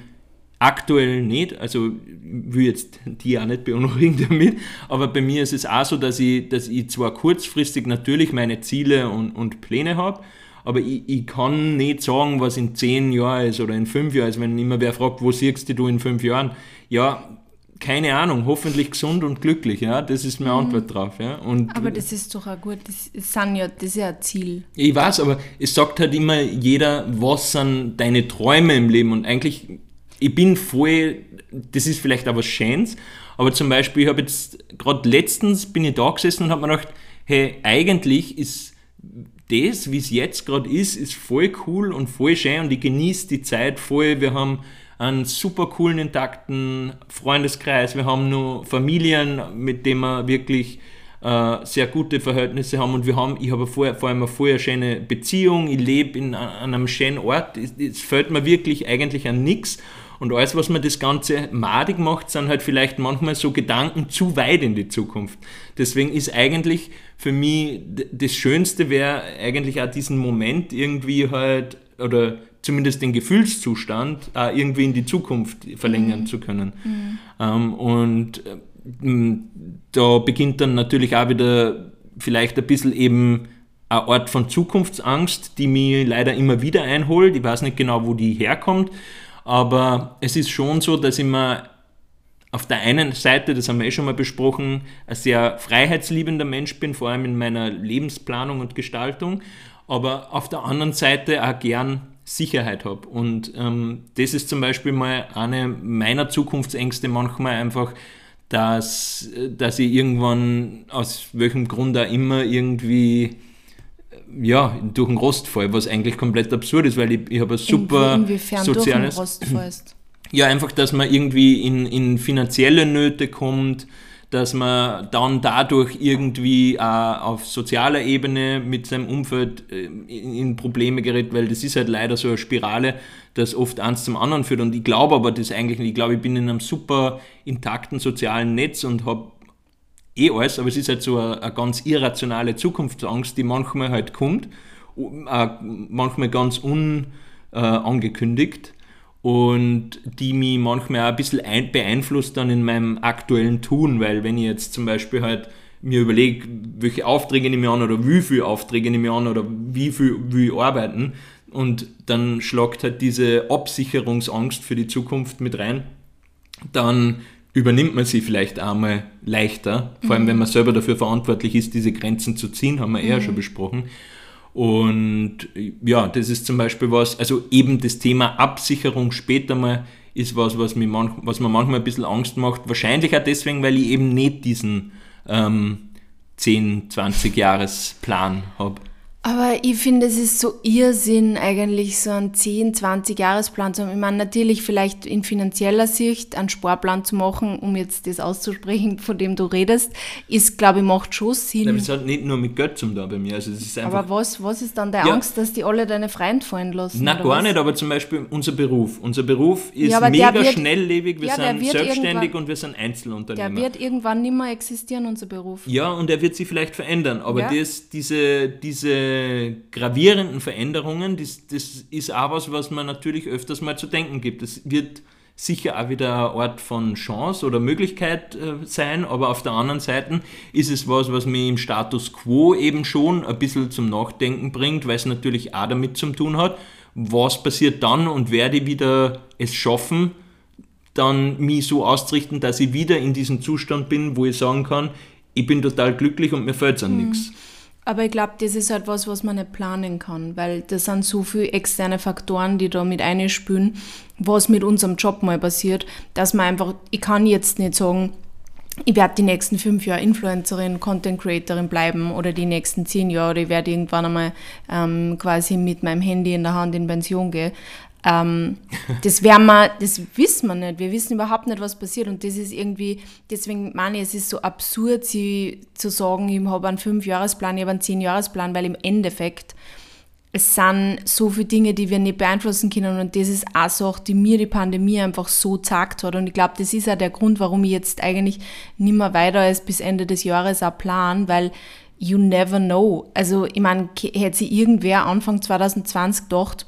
aktuell nicht, also ich will jetzt die auch nicht beunruhigen damit, aber bei mir ist es auch so, dass ich, dass ich zwar kurzfristig natürlich meine Ziele und, und Pläne habe, aber ich, ich kann nicht sagen, was in zehn Jahren ist oder in fünf Jahren ist, wenn immer wer fragt, wo siehst du in fünf Jahren? Ja, keine Ahnung, hoffentlich gesund und glücklich, ja, das ist meine mhm. Antwort drauf. Ja. Und aber das ist doch auch gut, das ist ja, das ist ja ein Ziel. Ich weiß, aber es sagt halt immer jeder, was sind deine Träume im Leben und eigentlich, ich bin voll, das ist vielleicht auch was Schönes, aber zum Beispiel, ich habe jetzt, gerade letztens bin ich da gesessen und habe mir gedacht, hey, eigentlich ist das, wie es jetzt gerade ist, ist voll cool und voll schön und ich genieße die Zeit voll, wir haben einen super coolen, intakten Freundeskreis, wir haben nur Familien, mit denen wir wirklich äh, sehr gute Verhältnisse haben und wir haben, ich habe vor, vor allem eine voll schöne Beziehung, ich lebe in, an einem schönen Ort, es, es fällt mir wirklich eigentlich an nichts. Und alles, was mir das Ganze madig macht, sind halt vielleicht manchmal so Gedanken zu weit in die Zukunft. Deswegen ist eigentlich für mich das Schönste wäre eigentlich auch diesen Moment irgendwie halt, oder zumindest den Gefühlszustand auch irgendwie in die Zukunft verlängern mhm. zu können. Mhm. Ähm, und äh, da beginnt dann natürlich auch wieder vielleicht ein bisschen eben eine Art von Zukunftsangst, die mich leider immer wieder einholt. Ich weiß nicht genau, wo die herkommt. Aber es ist schon so, dass ich mir auf der einen Seite, das haben wir eh schon mal besprochen, ein sehr freiheitsliebender Mensch bin, vor allem in meiner Lebensplanung und Gestaltung, aber auf der anderen Seite auch gern Sicherheit habe. Und ähm, das ist zum Beispiel mal eine meiner Zukunftsängste manchmal einfach, dass, dass ich irgendwann, aus welchem Grund auch immer, irgendwie... ja, durch den Rost fall, was eigentlich komplett absurd ist, weil ich, ich habe ein super Inwiefern soziales... Durch den Rost fallst? Ja, einfach, dass man irgendwie in, in finanzielle Nöte kommt, dass man dann dadurch irgendwie äh, auf sozialer Ebene mit seinem Umfeld äh, in, in Probleme gerät, weil das ist halt leider so eine Spirale, dass oft eins zum anderen führt und ich glaube aber das eigentlich nicht. Ich glaube, ich bin in einem super intakten sozialen Netz und habe eh alles, aber es ist halt so eine, eine ganz irrationale Zukunftsangst, die manchmal halt kommt, manchmal ganz unangekündigt äh, und die mich manchmal auch ein bisschen ein, beeinflusst dann in meinem aktuellen Tun, weil wenn ich jetzt zum Beispiel halt mir überlege, welche Aufträge nehme ich an oder wie viele Aufträge nehme ich an oder wie viel will ich arbeiten und dann schlagt halt diese Absicherungsangst für die Zukunft mit rein, dann übernimmt man sie vielleicht einmal leichter, vor allem wenn man selber dafür verantwortlich ist, diese Grenzen zu ziehen, haben wir mhm. eher schon besprochen. Und ja, das ist zum Beispiel was, also eben das Thema Absicherung später mal ist was, was mir manch, was mir manchmal ein bisschen Angst macht, wahrscheinlich auch deswegen, weil ich eben nicht diesen ähm, zehn-, zwanzig-Jahres-Plan habe. Aber ich finde, es ist so Irrsinn, eigentlich so einen zehn-, zwanzig-Jahresplan zu haben. Ich meine, natürlich vielleicht in finanzieller Sicht einen Sparplan zu machen, um jetzt das auszusprechen, von dem du redest, ist, glaube ich, macht schon Sinn. Nein, es hat nicht nur mit Geld zum da bei mir. Also das ist einfach, aber was, was ist dann der ja. Angst, dass die alle deine Freien fallen lassen? Nein, gar was? nicht, aber zum Beispiel unser Beruf. Unser Beruf ist ja, mega wird, schnelllebig, wir ja, sind selbstständig und wir sind Einzelunternehmer. Der wird irgendwann nicht mehr existieren, unser Beruf. Ja, und er wird sich vielleicht verändern, aber ja. das, diese... diese gravierenden Veränderungen, das, das ist auch was, was man natürlich öfters mal zu denken gibt. Das wird sicher auch wieder ein Ort von Chance oder Möglichkeit äh, sein, aber auf der anderen Seite ist es was, was mich im Status Quo eben schon ein bisschen zum Nachdenken bringt, weil es natürlich auch damit zu tun hat, was passiert dann und werde ich wieder es schaffen, dann mich so auszurichten, dass ich wieder in diesem Zustand bin, wo ich sagen kann, ich bin total glücklich und mir fällt es an mhm. nichts. Aber ich glaube, das ist halt was, was man nicht planen kann, weil da sind so viele externe Faktoren, die da mit einspülen, was mit unserem Job mal passiert, dass man einfach, ich kann jetzt nicht sagen, ich werde die nächsten fünf Jahre Influencerin, Content Creatorin bleiben oder die nächsten zehn Jahre, oder ich werde irgendwann einmal ähm, quasi mit meinem Handy in der Hand in Pension gehen. Ähm, das werden wir, das wissen wir nicht. Wir wissen überhaupt nicht, was passiert. Und das ist irgendwie, deswegen meine ich, es ist so absurd, sie zu sagen, ich habe einen Fünfjahresplan, ich habe einen Zehnjahresplan, weil im Endeffekt es sind so viele Dinge, die wir nicht beeinflussen können, und das ist auch so, die mir die Pandemie einfach so gezeigt hat, und ich glaube, das ist auch der Grund, warum ich jetzt eigentlich nicht mehr weiter als bis Ende des Jahres auch plan, weil you never know. Also ich meine, hätte sich irgendwer Anfang zwanzig zwanzig gedacht,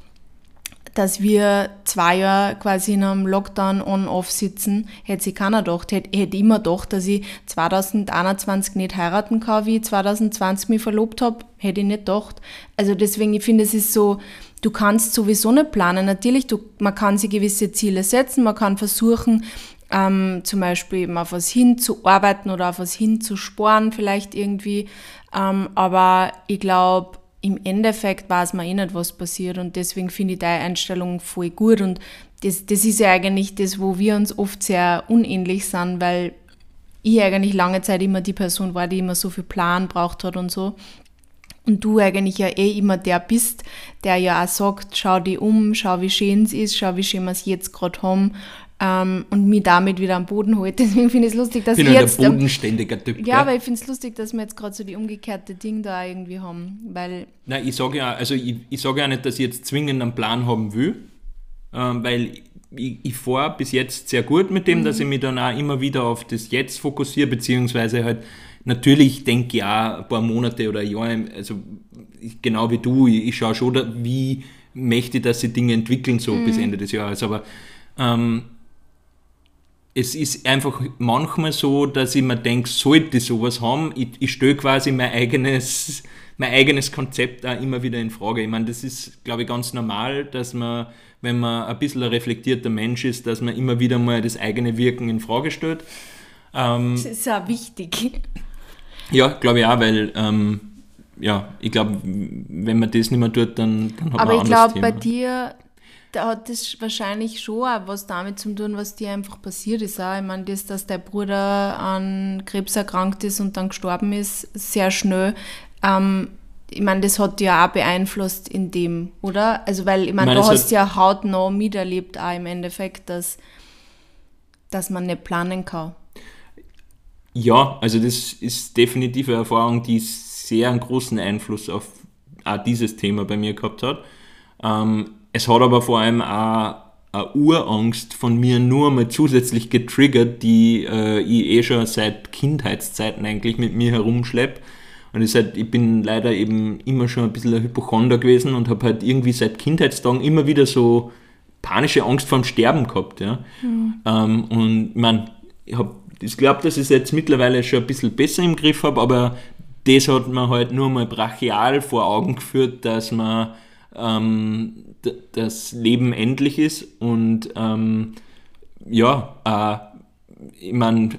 dass wir zwei Jahre quasi in einem Lockdown on-off sitzen, hätte sich keiner gedacht. Hätte, hätte immer gedacht, dass ich zwanzig einundzwanzig nicht heiraten kann, wie ich zwanzig zwanzig mich verlobt habe. Hätte ich nicht gedacht. Also deswegen, ich finde, es ist so, du kannst sowieso nicht planen. Natürlich, du, man kann sich gewisse Ziele setzen, man kann versuchen, ähm, zum Beispiel eben auf was hinzuarbeiten oder auf was hinzusparen vielleicht irgendwie. Ähm, aber ich glaube, im Endeffekt weiß man eh nicht, was passiert, und deswegen finde ich deine Einstellung voll gut, und das, das ist ja eigentlich das, wo wir uns oft sehr unähnlich sind, weil ich eigentlich lange Zeit immer die Person war, die immer so viel Plan braucht hat und so, und du eigentlich ja eh immer der bist, der ja auch sagt, schau dich um, schau wie schön es ist, schau wie schön wir es jetzt gerade haben, Ähm, und mich damit wieder am Boden holt. Deswegen finde ich es lustig, dass ich jetzt... Ich bin ein bodenständiger Typ. Ja, gell? Aber ich finde es lustig, dass wir jetzt gerade so die umgekehrte Ding da irgendwie haben, weil... Nein, ich sage ja, also ich, ich sage ja nicht, dass ich jetzt zwingend einen Plan haben will, ähm, weil ich, ich fahre bis jetzt sehr gut mit dem, mhm. dass ich mich dann auch immer wieder auf das Jetzt fokussiere, beziehungsweise halt, natürlich denke ich auch ein paar Monate oder ein Jahr, also ich, genau wie du, ich, ich schaue schon, da, wie möchte ich, dass sich Dinge entwickeln so mhm. bis Ende des Jahres, aber ähm, es ist einfach manchmal so, dass ich mir denke, sollte ich sowas haben, ich, ich stelle quasi mein eigenes, mein eigenes Konzept auch immer wieder in Frage. Ich meine, das ist, glaube ich, ganz normal, dass man, wenn man ein bisschen ein reflektierter Mensch ist, dass man immer wieder mal das eigene Wirken in Frage stellt. Ähm, das ist auch wichtig. Ja, glaube ich auch, weil... Ähm, ja, ich glaube, wenn man das nicht mehr tut, dann, dann hat Aber man ein anderes Thema. Aber ich glaube, bei dir... Da hat das wahrscheinlich schon auch was damit zu tun, was dir einfach passiert ist. Auch. Ich meine, das, dass dein Bruder an Krebs erkrankt ist und dann gestorben ist, sehr schnell. Ähm, ich meine, das hat dich auch beeinflusst in dem, oder? Also, weil, ich meine, ich meine du hast ja hautnah miterlebt, auch im Endeffekt, dass, dass man nicht planen kann. Ja, also, das ist definitiv eine Erfahrung, die sehr einen großen Einfluss auf auch dieses Thema bei mir gehabt hat. Ähm, Es hat aber vor allem auch eine Urangst von mir nur mal zusätzlich getriggert, die äh, ich eh schon seit Kindheitszeiten eigentlich mit mir herumschleppe. Und ich, halt, ich bin leider eben immer schon ein bisschen ein Hypochonder gewesen und habe halt irgendwie seit Kindheitstagen immer wieder so panische Angst vorm Sterben gehabt. Ja? Mhm. Ähm, und ich meine, ich, ich glaube, dass ich es jetzt mittlerweile schon ein bisschen besser im Griff habe, aber das hat mir halt nur mal brachial vor Augen geführt, dass man ähm, das Leben endlich ist und ähm, ja, äh, ich meine,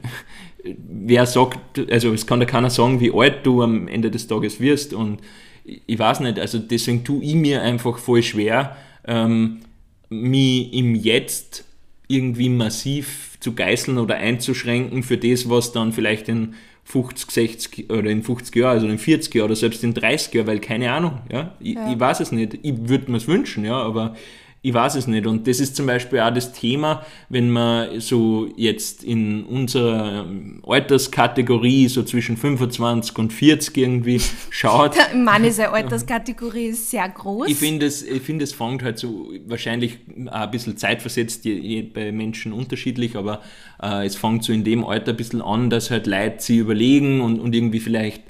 wer sagt, also es kann ja keiner sagen, wie alt du am Ende des Tages wirst, und ich, ich weiß nicht, also deswegen tue ich mir einfach voll schwer, ähm, mich im Jetzt irgendwie massiv zu geißeln oder einzuschränken für das, was dann vielleicht in fünfzig, sechzig oder in fünfzig Jahren, also in vierzig Jahren oder selbst in dreißig Jahren, weil keine Ahnung, ja, ich, ja. ich weiß es nicht, ich würde mir es wünschen, ja, aber ich weiß es nicht, und das ist zum Beispiel auch das Thema, wenn man so jetzt in unserer Alterskategorie so zwischen fünfundzwanzig und vierzig irgendwie schaut. Mann, diese Alterskategorie ist sehr groß. Ich finde, es, ich find, es fängt halt so wahrscheinlich ein bisschen zeitversetzt, je, je bei Menschen unterschiedlich, aber äh, es fängt so in dem Alter ein bisschen an, dass halt Leute sich überlegen und, und irgendwie vielleicht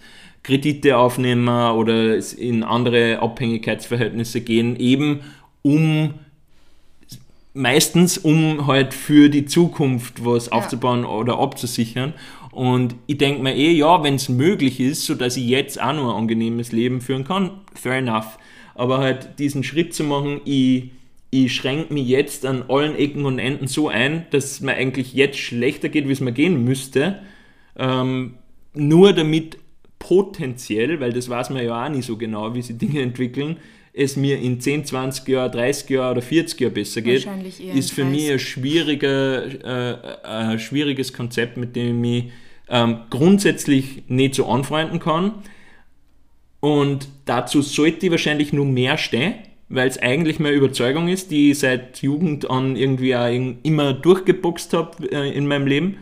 Kredite aufnehmen oder in andere Abhängigkeitsverhältnisse gehen, eben um meistens um halt für die Zukunft was aufzubauen ja. oder abzusichern. Und ich denke mir eh, ja, wenn es möglich ist, sodass ich jetzt auch noch ein angenehmes Leben führen kann, fair enough. Aber halt diesen Schritt zu machen, ich, ich schränke mich jetzt an allen Ecken und Enden so ein, dass es mir eigentlich jetzt schlechter geht, wie es mir gehen müsste, ähm, nur damit potenziell, weil das weiß man ja auch nicht so genau, wie sich Dinge entwickeln, es mir in zehn, zwanzig Jahren, dreißig Jahren oder vierzig Jahren besser geht, ist für mich ein, schwieriger, äh, ein schwieriges Konzept, mit dem ich mich ähm, grundsätzlich nicht so anfreunden kann. Und dazu sollte ich wahrscheinlich nur mehr stehen, weil es eigentlich meine Überzeugung ist, die ich seit Jugend an irgendwie auch immer durchgeboxt habe äh, in meinem Leben.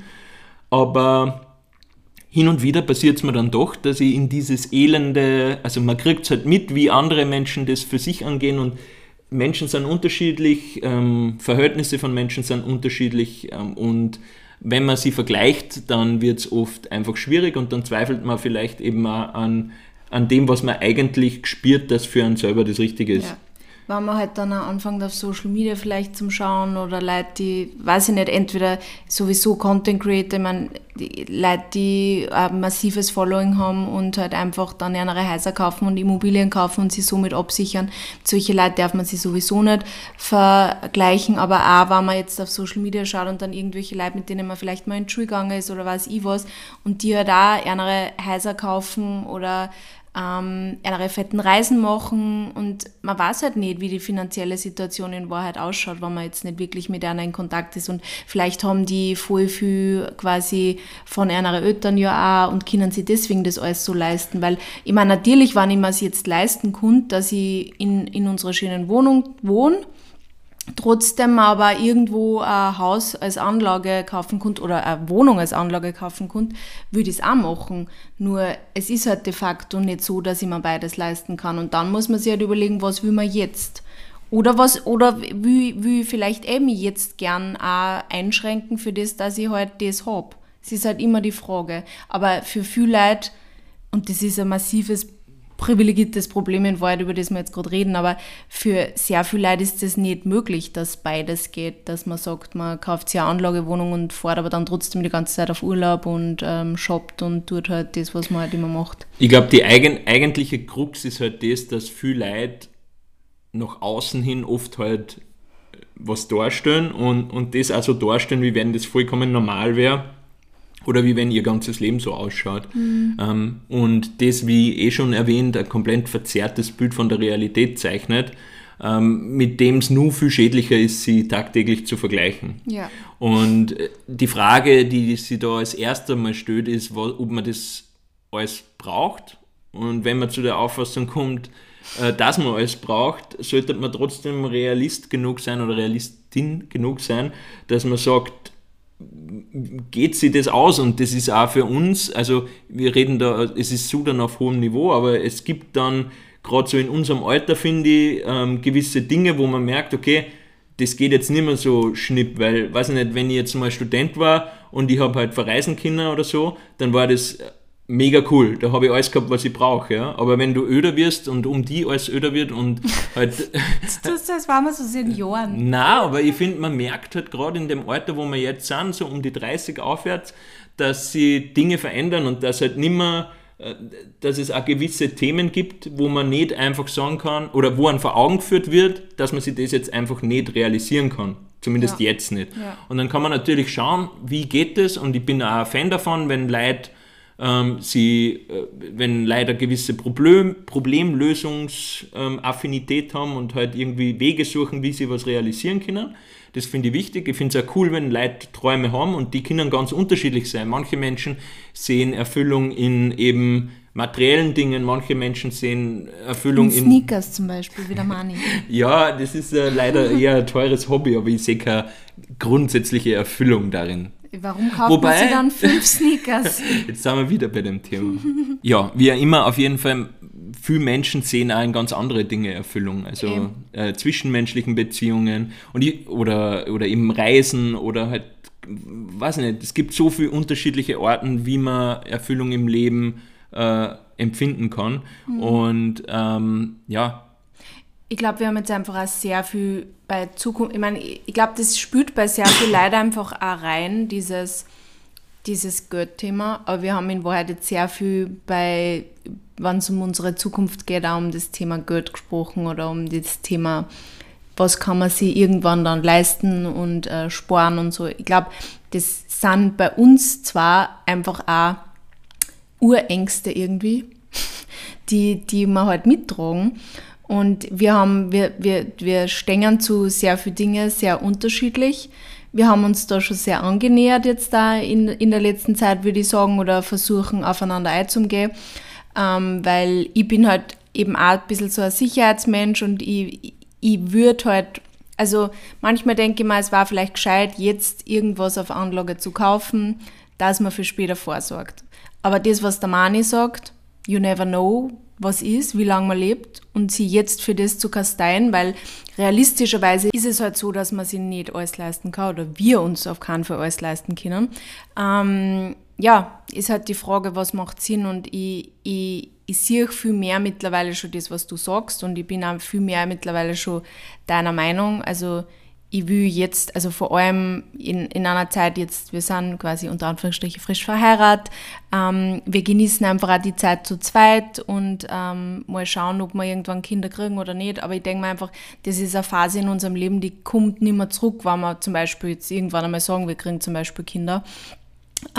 Aber hin und wieder passiert es mir dann doch, dass ich in dieses elende, also man kriegt es halt mit, wie andere Menschen das für sich angehen, und Menschen sind unterschiedlich, ähm, Verhältnisse von Menschen sind unterschiedlich, ähm, und wenn man sie vergleicht, dann wird es oft einfach schwierig und dann zweifelt man vielleicht eben auch an, an dem, was man eigentlich gespürt, dass für einen selber das Richtige ist. Ja. Wenn man halt dann auch anfängt, auf Social Media vielleicht zum Schauen, oder Leute, die, weiß ich nicht, entweder sowieso Content Creator, ich meine, die Leute, die ein massives Following haben und halt einfach dann andere Häuser kaufen und Immobilien kaufen und sie somit absichern. Solche Leute darf man sich sowieso nicht vergleichen, aber auch, wenn man jetzt auf Social Media schaut und dann irgendwelche Leute, mit denen man vielleicht mal in die Schule gegangen ist oder weiß ich was, und die halt auch andere Häuser kaufen oder ähm, andere fetten Reisen machen, und man weiß halt nicht, wie die finanzielle Situation in Wahrheit ausschaut, wenn man jetzt nicht wirklich mit einer in Kontakt ist, und vielleicht haben die voll viel quasi von einer Eltern ja auch und können sich deswegen das alles so leisten, weil ich meine, natürlich, wenn ich mir es jetzt leisten konnte, dass ich in, in unserer schönen Wohnung wohne, trotzdem aber irgendwo ein Haus als Anlage kaufen konnte oder eine Wohnung als Anlage kaufen konnte, würde ich es auch machen. Nur es ist halt de facto nicht so, dass ich mir beides leisten kann. Und dann muss man sich halt überlegen, was will man jetzt? Oder was, oder will, will ich vielleicht eben jetzt gern auch einschränken für das, dass ich halt das habe. Es ist halt immer die Frage. Aber für viele Leute, und das ist ein massives privilegiertes Problem in Wahrheit, über das wir jetzt gerade reden, aber für sehr viele Leute ist das nicht möglich, dass beides geht, dass man sagt, man kauft sich eine Anlagewohnung und fährt aber dann trotzdem die ganze Zeit auf Urlaub und ähm, shoppt und tut halt das, was man halt immer macht. Ich glaube, die eigen, eigentliche Krux ist halt das, dass viele Leute nach außen hin oft halt was darstellen und, und das auch so darstellen, wie wenn das vollkommen normal wäre. Oder wie wenn ihr ganzes Leben so ausschaut. Mhm. Ähm, und das, wie eh schon erwähnt, ein komplett verzerrtes Bild von der Realität zeichnet, ähm, mit dem es nur viel schädlicher ist, sie tagtäglich zu vergleichen. Ja. Und die Frage, die sich da als erstes mal stellt, ist, wo, ob man das alles braucht. Und wenn man zu der Auffassung kommt, äh, dass man alles braucht, sollte man trotzdem realist genug sein oder realistin genug sein, dass man sagt, geht sich das aus, und das ist auch für uns, also wir reden da, es ist Sudan auf hohem Niveau, aber es gibt dann, gerade so in unserem Alter, finde ich, ähm, gewisse Dinge, wo man merkt, okay, das geht jetzt nicht mehr so schnipp, weil, weiß ich nicht, wenn ich jetzt mal Student war und ich habe halt verreisen können oder so, dann war das mega cool, da habe ich alles gehabt, was ich brauche, ja. Aber wenn du öder wirst und um die alles öder wird und halt... Das tust du, als waren wir so Senioren. Nein, aber ich finde, man merkt halt gerade in dem Alter, wo wir jetzt sind, so um die dreißig aufwärts, dass sich Dinge verändern und dass halt nimmer, dass es auch gewisse Themen gibt, wo man nicht einfach sagen kann, oder wo einem vor Augen geführt wird, dass man sich das jetzt einfach nicht realisieren kann. Zumindest ja. Jetzt nicht. Ja. Und dann kann man natürlich schauen, wie geht das, und ich bin auch ein Fan davon, wenn Leute Ähm, sie, äh, wenn leider gewisse Problem, Problemlösungsaffinität ähm, haben und halt irgendwie Wege suchen, wie sie was realisieren können. Das finde ich wichtig. Ich finde es auch cool, wenn Leute Träume haben, und die können ganz unterschiedlich sein. Manche Menschen sehen Erfüllung in eben materiellen Dingen, manche Menschen sehen Erfüllung in... in Sneakers zum Beispiel, wie der Mani. Ja, das ist äh, leider eher ein teures Hobby, aber ich sehe keine grundsätzliche Erfüllung darin. Warum kauft Wobei, man sie dann fünf Sneakers? Jetzt sind wir wieder bei dem Thema. Ja, wie auch immer, auf jeden Fall, viele Menschen sehen auch in ganz andere Dinge Erfüllung. Also äh, zwischenmenschlichen Beziehungen und ich, oder, oder eben Reisen oder halt, weiß nicht, es gibt so viele unterschiedliche Arten, wie man Erfüllung im Leben äh, empfinden kann. Mhm. Und ähm, ja, ich glaube, wir haben jetzt einfach auch sehr viel bei Zukunft, ich meine, ich glaube, das spült bei sehr viel leider einfach auch rein, dieses, dieses Geldthema, aber wir haben in Wahrheit jetzt sehr viel bei, wenn es um unsere Zukunft geht, auch um das Thema Geld gesprochen oder um das Thema, was kann man sich irgendwann dann leisten und äh, sparen und so. Ich glaube, das sind bei uns zwar einfach auch Urängste irgendwie, die, die wir halt mittragen. Und wir haben, wir, wir, wir stehen zu sehr vielen Dingen sehr unterschiedlich. Wir haben uns da schon sehr angenähert jetzt da in, in der letzten Zeit, würde ich sagen, oder versuchen, aufeinander einzugehen. Ähm, weil ich bin halt eben auch ein bisschen so ein Sicherheitsmensch und ich, ich, ich würde halt, also manchmal denke ich mir, es war vielleicht gescheit, jetzt irgendwas auf Anlage zu kaufen, dass man für später vorsorgt. Aber das, was der Mani sagt, you never know, was ist, wie lange man lebt und sie jetzt für das zu kasteien, weil realistischerweise ist es halt so, dass man sich nicht alles leisten kann oder wir uns auf keinen Fall alles leisten können. Ähm, ja, ist halt die Frage, was macht Sinn und ich, ich, ich sehe viel mehr mittlerweile schon das, was du sagst und ich bin auch viel mehr mittlerweile schon deiner Meinung, also ich will jetzt, also vor allem in, in einer Zeit jetzt, wir sind quasi unter Anführungsstrichen frisch verheiratet, ähm, wir genießen einfach auch die Zeit zu zweit und ähm, mal schauen, ob wir irgendwann Kinder kriegen oder nicht, aber ich denke mir einfach, das ist eine Phase in unserem Leben, die kommt nicht mehr zurück, wenn wir zum Beispiel jetzt irgendwann einmal sagen, wir kriegen zum Beispiel Kinder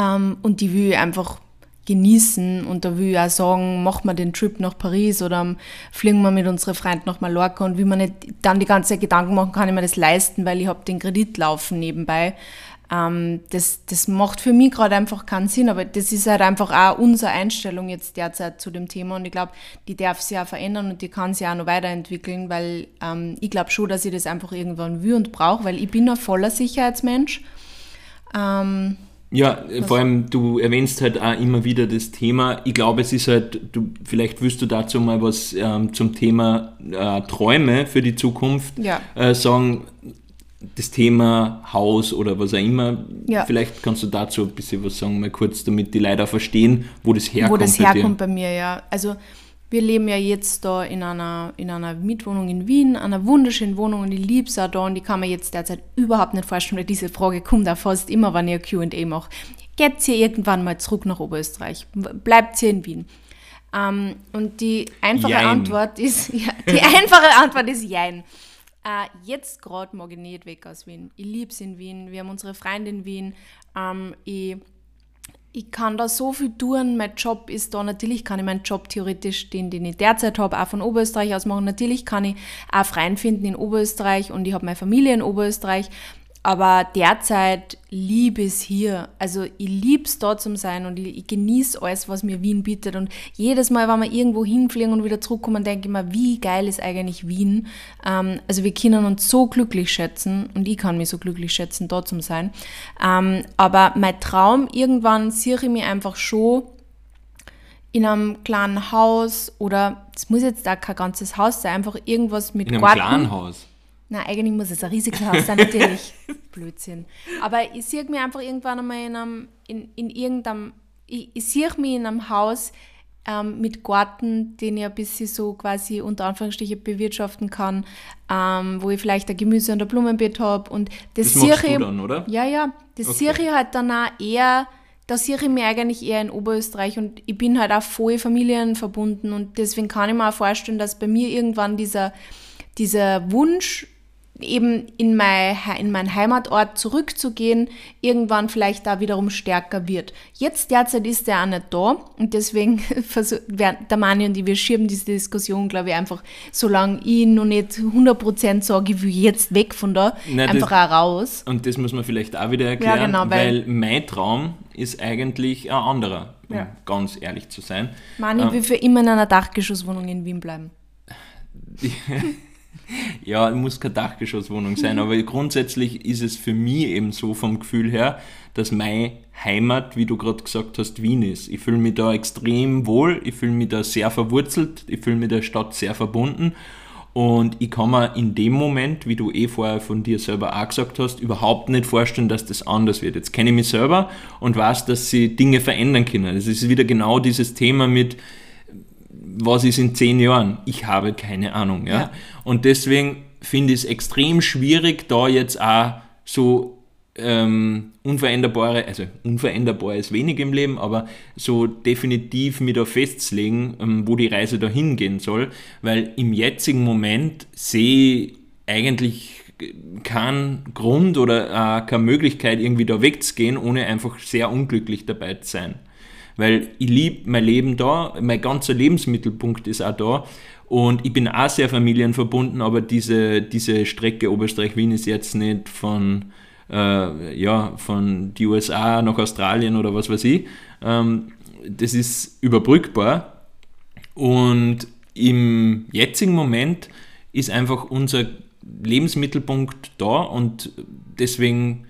ähm, und die will ich einfach genießen und da will ich auch sagen, machen wir den Trip nach Paris oder fliegen wir mit unseren Freunden nach Mallorca und will man nicht dann die ganze Zeit Gedanken machen, kann ich mir das leisten, weil ich habe den Kredit laufen nebenbei. Ähm, das, das macht für mich gerade einfach keinen Sinn, aber das ist halt einfach auch unsere Einstellung jetzt derzeit zu dem Thema und ich glaube, die darf sich auch verändern und die kann sich auch noch weiterentwickeln, weil ähm, ich glaube schon, dass ich das einfach irgendwann will und brauche, weil ich bin ein voller Sicherheitsmensch. Ähm, Ja, vor allem, du erwähnst halt auch immer wieder das Thema. Ich glaube, es ist halt, du, vielleicht willst du dazu mal was ähm, zum Thema äh, Träume für die Zukunft ja. äh, sagen. Das Thema Haus oder was auch immer. Ja. Vielleicht kannst du dazu ein bisschen was sagen, mal kurz, damit die Leute verstehen, wo das herkommt. Wo das herkommt bei, bei mir, ja. Also, wir leben ja jetzt da in einer, in einer Mietwohnung in Wien, einer wunderschönen Wohnung und ich liebe es auch da und die kann man jetzt derzeit überhaupt nicht vorstellen, weil diese Frage kommt auch fast immer, wenn ich ein Q und A mache. Geht ihr irgendwann mal zurück nach Oberösterreich? Bleibt ihr in Wien? Ähm, und die einfache Jein. Antwort ist, ja, die einfache Antwort ist Jein. Äh, jetzt gerade mag ich nicht weg aus Wien. Ich liebe es in Wien, wir haben unsere Freunde in Wien. Ähm, ich Ich kann da so viel tun, mein Job ist da, natürlich kann ich meinen Job theoretisch, den, den ich derzeit habe, auch von Oberösterreich aus machen, natürlich kann ich auch Freien finden in Oberösterreich und ich habe meine Familie in Oberösterreich, aber derzeit liebe ich es hier, also ich liebe es da zu sein und ich, ich genieße alles, was mir Wien bietet und jedes Mal, wenn wir irgendwo hinfliegen und wieder zurückkommen, denke ich mir, wie geil ist eigentlich Wien, ähm, also wir können uns so glücklich schätzen und ich kann mich so glücklich schätzen, da zu sein, ähm, aber mein Traum, irgendwann sehe ich mich einfach schon in einem kleinen Haus oder es muss jetzt auch kein ganzes Haus sein, einfach irgendwas mit Garten. In einem Garten. Kleinen Haus? Nein, eigentlich muss es ein riesiges Haus sein, natürlich. Blödsinn. Aber ich sehe mich einfach irgendwann einmal in einem, in, in irgendeinem, ich, ich sehe mich in einem Haus ähm, mit Garten, den ich ein bisschen so quasi unter Anführungsstrichen bewirtschaften kann, ähm, wo ich vielleicht ein Gemüse- und ein Blumenbeet habe. Und das, das machst ich, du dann, oder? Ja, ja. Das okay. sehe ich halt dann auch eher, da sehe ich mich eigentlich eher in Oberösterreich und ich bin halt auch voll familienverbunden und deswegen kann ich mir auch vorstellen, dass bei mir irgendwann dieser, dieser Wunsch eben in mein, in meinen Heimatort zurückzugehen, irgendwann vielleicht da wiederum stärker wird. Jetzt derzeit ist der auch nicht da und deswegen versuch, der Mani und ich, wir schieben diese Diskussion, glaube ich, einfach, solange ich noch nicht hundert Prozent sage, ich will jetzt weg von da, Nein, einfach das, auch raus. Und das muss man vielleicht auch wieder erklären, ja, genau, weil, weil mein Traum ist eigentlich ein anderer, um ja. ganz ehrlich zu sein. Mani ähm, will für immer in einer Dachgeschosswohnung in Wien bleiben. Ja, muss keine Dachgeschosswohnung sein, aber grundsätzlich ist es für mich eben so vom Gefühl her, dass meine Heimat, wie du gerade gesagt hast, Wien ist. Ich fühle mich da extrem wohl, ich fühle mich da sehr verwurzelt, ich fühle mich der Stadt sehr verbunden und ich kann mir in dem Moment, wie du eh vorher von dir selber auch gesagt hast, überhaupt nicht vorstellen, dass das anders wird. Jetzt kenne ich mich selber und weiß, dass sich Dinge verändern können. Das ist wieder genau dieses Thema mit, was ist in zehn Jahren? Ich habe keine Ahnung. Ja? Ja. Und deswegen finde ich es extrem schwierig, da jetzt auch so ähm, unveränderbare, also unveränderbar ist wenig im Leben, aber so definitiv mir da festzulegen, ähm, wo die Reise da hingehen soll, weil im jetzigen Moment sehe ich eigentlich keinen Grund oder äh, keine Möglichkeit, irgendwie da wegzugehen, ohne einfach sehr unglücklich dabei zu sein. Weil ich liebe mein Leben da, mein ganzer Lebensmittelpunkt ist auch da und ich bin auch sehr familienverbunden, aber diese, diese Strecke Oberösterreich-Wien ist jetzt nicht von, äh, ja, von die U S A nach Australien oder was weiß ich, ähm, das ist überbrückbar. Und im jetzigen Moment ist einfach unser Lebensmittelpunkt da und deswegen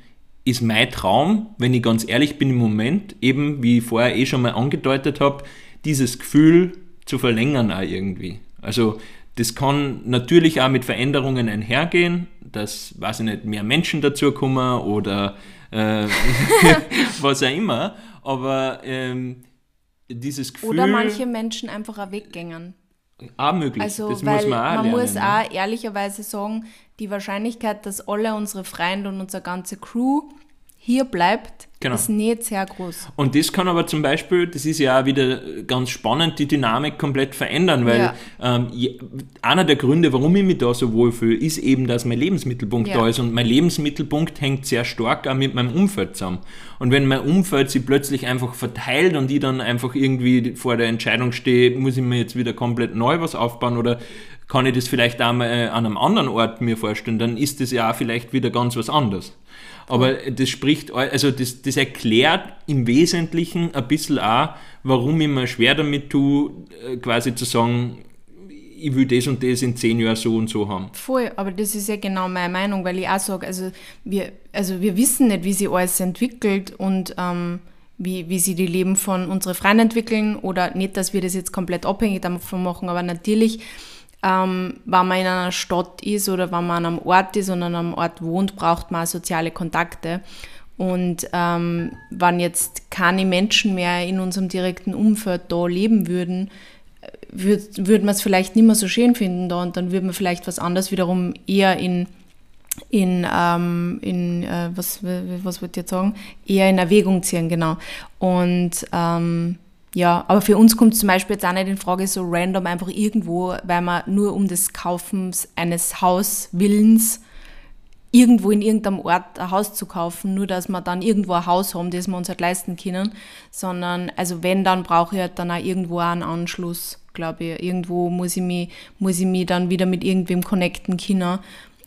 ist mein Traum, wenn ich ganz ehrlich bin im Moment, eben wie ich vorher eh schon mal angedeutet habe, dieses Gefühl zu verlängern auch irgendwie. Also das kann natürlich auch mit Veränderungen einhergehen, dass, weiß ich nicht, mehr Menschen dazukommen oder äh, was auch immer, aber ähm, dieses Gefühl... Oder manche Menschen einfach auch weggängen. Auch möglich, also, das muss man auch man lernen. Man muss auch ehrlicherweise sagen, die Wahrscheinlichkeit, dass alle unsere Freunde und unsere ganze Crew hier bleibt, genau, ist nicht sehr groß. Und das kann aber zum Beispiel, das ist ja auch wieder ganz spannend, die Dynamik komplett verändern, weil ja. ähm, einer der Gründe, warum ich mich da so wohlfühle, ist eben, dass mein Lebensmittelpunkt ja. da ist und mein Lebensmittelpunkt hängt sehr stark auch mit meinem Umfeld zusammen. Und wenn mein Umfeld sich plötzlich einfach verteilt und ich dann einfach irgendwie vor der Entscheidung stehe, muss ich mir jetzt wieder komplett neu was aufbauen oder kann ich das vielleicht auch mal an einem anderen Ort mir vorstellen, dann ist das ja auch vielleicht wieder ganz was anderes. Aber das spricht, also das, das erklärt im Wesentlichen ein bisschen auch, warum ich mir schwer damit tue, quasi zu sagen, ich will das und das in zehn Jahren so und so haben. Voll, aber das ist ja genau meine Meinung, weil ich auch sage, also wir, also wir wissen nicht, wie sich alles entwickelt und ähm, wie, wie sich die Leben von unseren Freunden entwickeln oder nicht, dass wir das jetzt komplett abhängig davon machen, aber natürlich, Ähm, wenn man in einer Stadt ist oder wenn man an einem Ort ist und an einem Ort wohnt, braucht man auch soziale Kontakte. Und ähm, wenn jetzt keine Menschen mehr in unserem direkten Umfeld da leben würden, würd, würd man es vielleicht nicht mehr so schön finden da und dann würde man vielleicht was anderes wiederum eher in, in, ähm, in äh, was, was wollt ihr jetzt sagen, eher in Erwägung ziehen, genau. Und ähm, ja, aber für uns kommt zum Beispiel jetzt auch nicht in Frage, so random einfach irgendwo, weil man nur um des Kaufens eines Hauswillens irgendwo in irgendeinem Ort ein Haus zu kaufen, nur dass wir dann irgendwo ein Haus haben, das wir uns halt leisten können, sondern, also wenn, dann brauche ich halt dann auch irgendwo einen Anschluss, glaube ich. Irgendwo muss ich mich, muss ich mich dann wieder mit irgendwem connecten können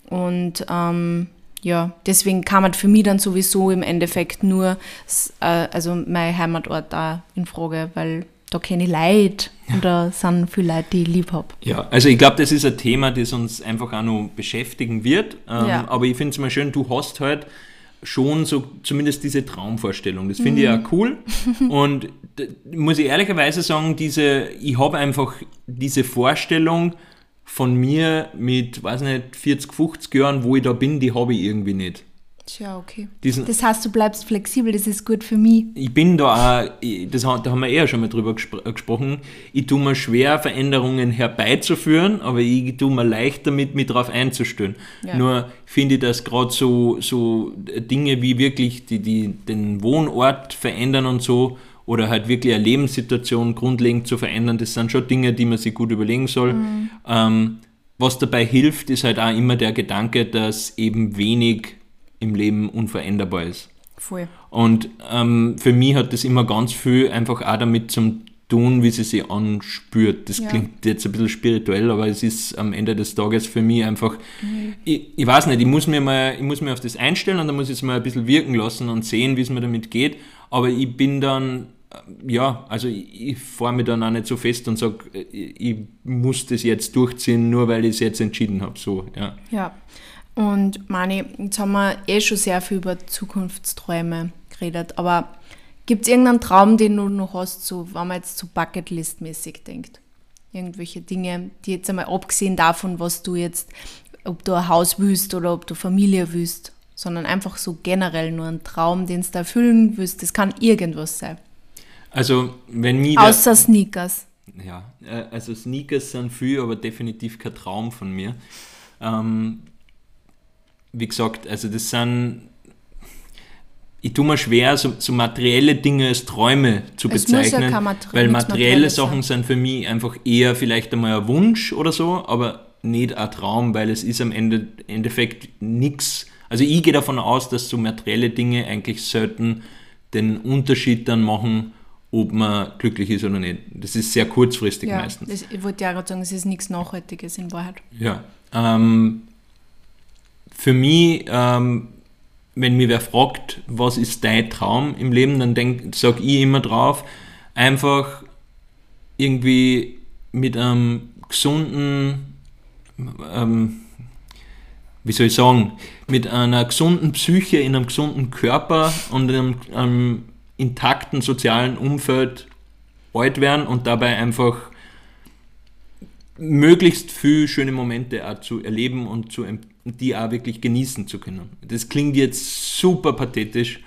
und ähm, ja, deswegen kam halt für mich dann sowieso im Endeffekt nur äh, also mein Heimatort da in Frage, weil da kenne ich Leute ja. und da sind viele Leute, die ich lieb habe. Ja, also ich glaube, das ist ein Thema, das uns einfach auch noch beschäftigen wird, ähm, ja. aber ich finde es mal schön, du hast halt schon so zumindest diese Traumvorstellung, das finde mhm. ich auch cool und da, muss ich ehrlicherweise sagen, diese, ich habe einfach diese Vorstellung von mir mit, weiß nicht, vierzig, fünfzig Jahren, wo ich da bin, die habe ich irgendwie nicht. Tja, okay. Diesen, das heißt, du bleibst flexibel, das ist gut für mich. Ich bin da auch, das, da haben wir eher schon mal drüber gespr- gesprochen, ich tue mir schwer, Veränderungen herbeizuführen, aber ich tue mir leicht damit, mich darauf einzustellen. Ja. Nur finde ich, dass gerade so, so Dinge wie wirklich die, die, den Wohnort verändern und so, oder halt wirklich eine Lebenssituation grundlegend zu verändern, das sind schon Dinge, die man sich gut überlegen soll. Mhm. Ähm, was dabei hilft, ist halt auch immer der Gedanke, dass eben wenig im Leben unveränderbar ist. Voll. Und ähm, für mich hat das immer ganz viel einfach auch damit zum tun, wie sie sich anspürt. Das ja. klingt jetzt ein bisschen spirituell, aber es ist am Ende des Tages für mich einfach, mhm. ich, ich weiß nicht, ich muss mir mal, ich muss mir auf das einstellen und dann muss ich es mal ein bisschen wirken lassen und sehen, wie es mir damit geht, aber ich bin dann ja, also ich, ich fahre mich dann auch nicht so fest und sage, ich, ich muss das jetzt durchziehen, nur weil ich es jetzt entschieden habe. So, ja. ja, und Mani, jetzt haben wir eh schon sehr viel über Zukunftsträume geredet, aber gibt es irgendeinen Traum, den du noch hast, so, wenn man jetzt so Bucketlist-mäßig denkt? Irgendwelche Dinge, die jetzt einmal abgesehen davon, was du jetzt, ob du ein Haus willst oder ob du Familie willst, sondern einfach so generell nur einen Traum, den du erfüllen willst, das kann irgendwas sein. Also, wenn mir außer Sneakers. Ja, also Sneakers sind viel, aber definitiv kein Traum von mir. Ähm, wie gesagt, also das sind... Ich tue mir schwer, so, so materielle Dinge als Träume zu es bezeichnen, muss ja kein Mater- weil materielle Sachen sein. Sind für mich einfach eher vielleicht einmal ein Wunsch oder so, aber nicht ein Traum, weil es ist am Ende, Endeffekt nichts. Also ich gehe davon aus, dass so materielle Dinge eigentlich selten den Unterschied dann machen, ob man glücklich ist oder nicht. Das ist sehr kurzfristig ja, meistens. Das, ich wollte ja gerade sagen, es ist nichts Nachhaltiges in Wahrheit. Ja. Ähm, für mich, ähm, wenn mich wer fragt, was ist dein Traum im Leben, dann sage ich immer drauf, einfach irgendwie mit einem gesunden, ähm, wie soll ich sagen, mit einer gesunden Psyche, in einem gesunden Körper und einem, einem intakten sozialen Umfeld alt werden und dabei einfach möglichst viele schöne Momente auch zu erleben und zu, die auch wirklich genießen zu können. Das klingt jetzt super pathetisch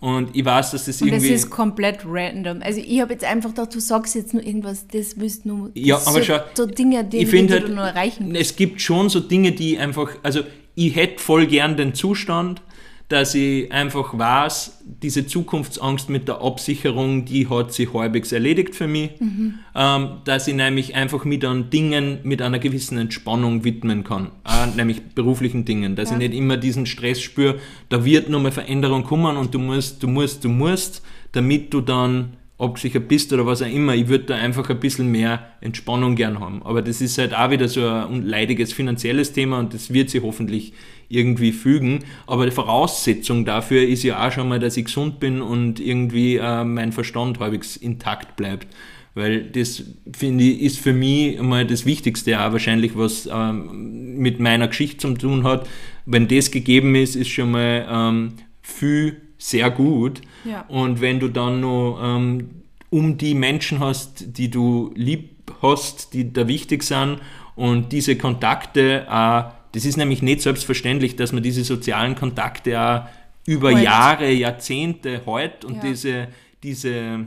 und ich weiß, dass das und irgendwie... Und das ist komplett random. Also ich habe jetzt einfach gedacht, du sagst jetzt nur irgendwas, das willst du nur... Ja, aber so, schau, so Dinge, die, ich die halt, du nur erreichen willst. Es gibt schon so Dinge, die einfach... Also ich hätte voll gern den Zustand, dass ich einfach weiß, diese Zukunftsangst mit der Absicherung, die hat sich halbwegs erledigt für mich, mhm. ähm, dass ich nämlich einfach mich an Dingen mit einer gewissen Entspannung widmen kann, äh, nämlich beruflichen Dingen, dass ja. ich nicht immer diesen Stress spüre, da wird nochmal Veränderung kommen und du musst, du musst, du musst, damit du dann abgesichert bist oder was auch immer. Ich würde da einfach ein bisschen mehr Entspannung gern haben, aber das ist halt auch wieder so ein leidiges finanzielles Thema und das wird sich hoffentlich irgendwie fügen, aber die Voraussetzung dafür ist ja auch schon mal, dass ich gesund bin und irgendwie äh, mein Verstand halbwegs intakt bleibt, weil das, finde ich, ist für mich mal das Wichtigste auch wahrscheinlich, was ähm, mit meiner Geschichte zu tun hat. Wenn das gegeben ist, ist schon mal ähm, viel sehr gut ja. und wenn du dann noch ähm, um die Menschen hast, die du lieb hast, die da wichtig sind und diese Kontakte auch. Das ist nämlich nicht selbstverständlich, dass man diese sozialen Kontakte auch über heute. Jahre, Jahrzehnte hält und ja. diese, diese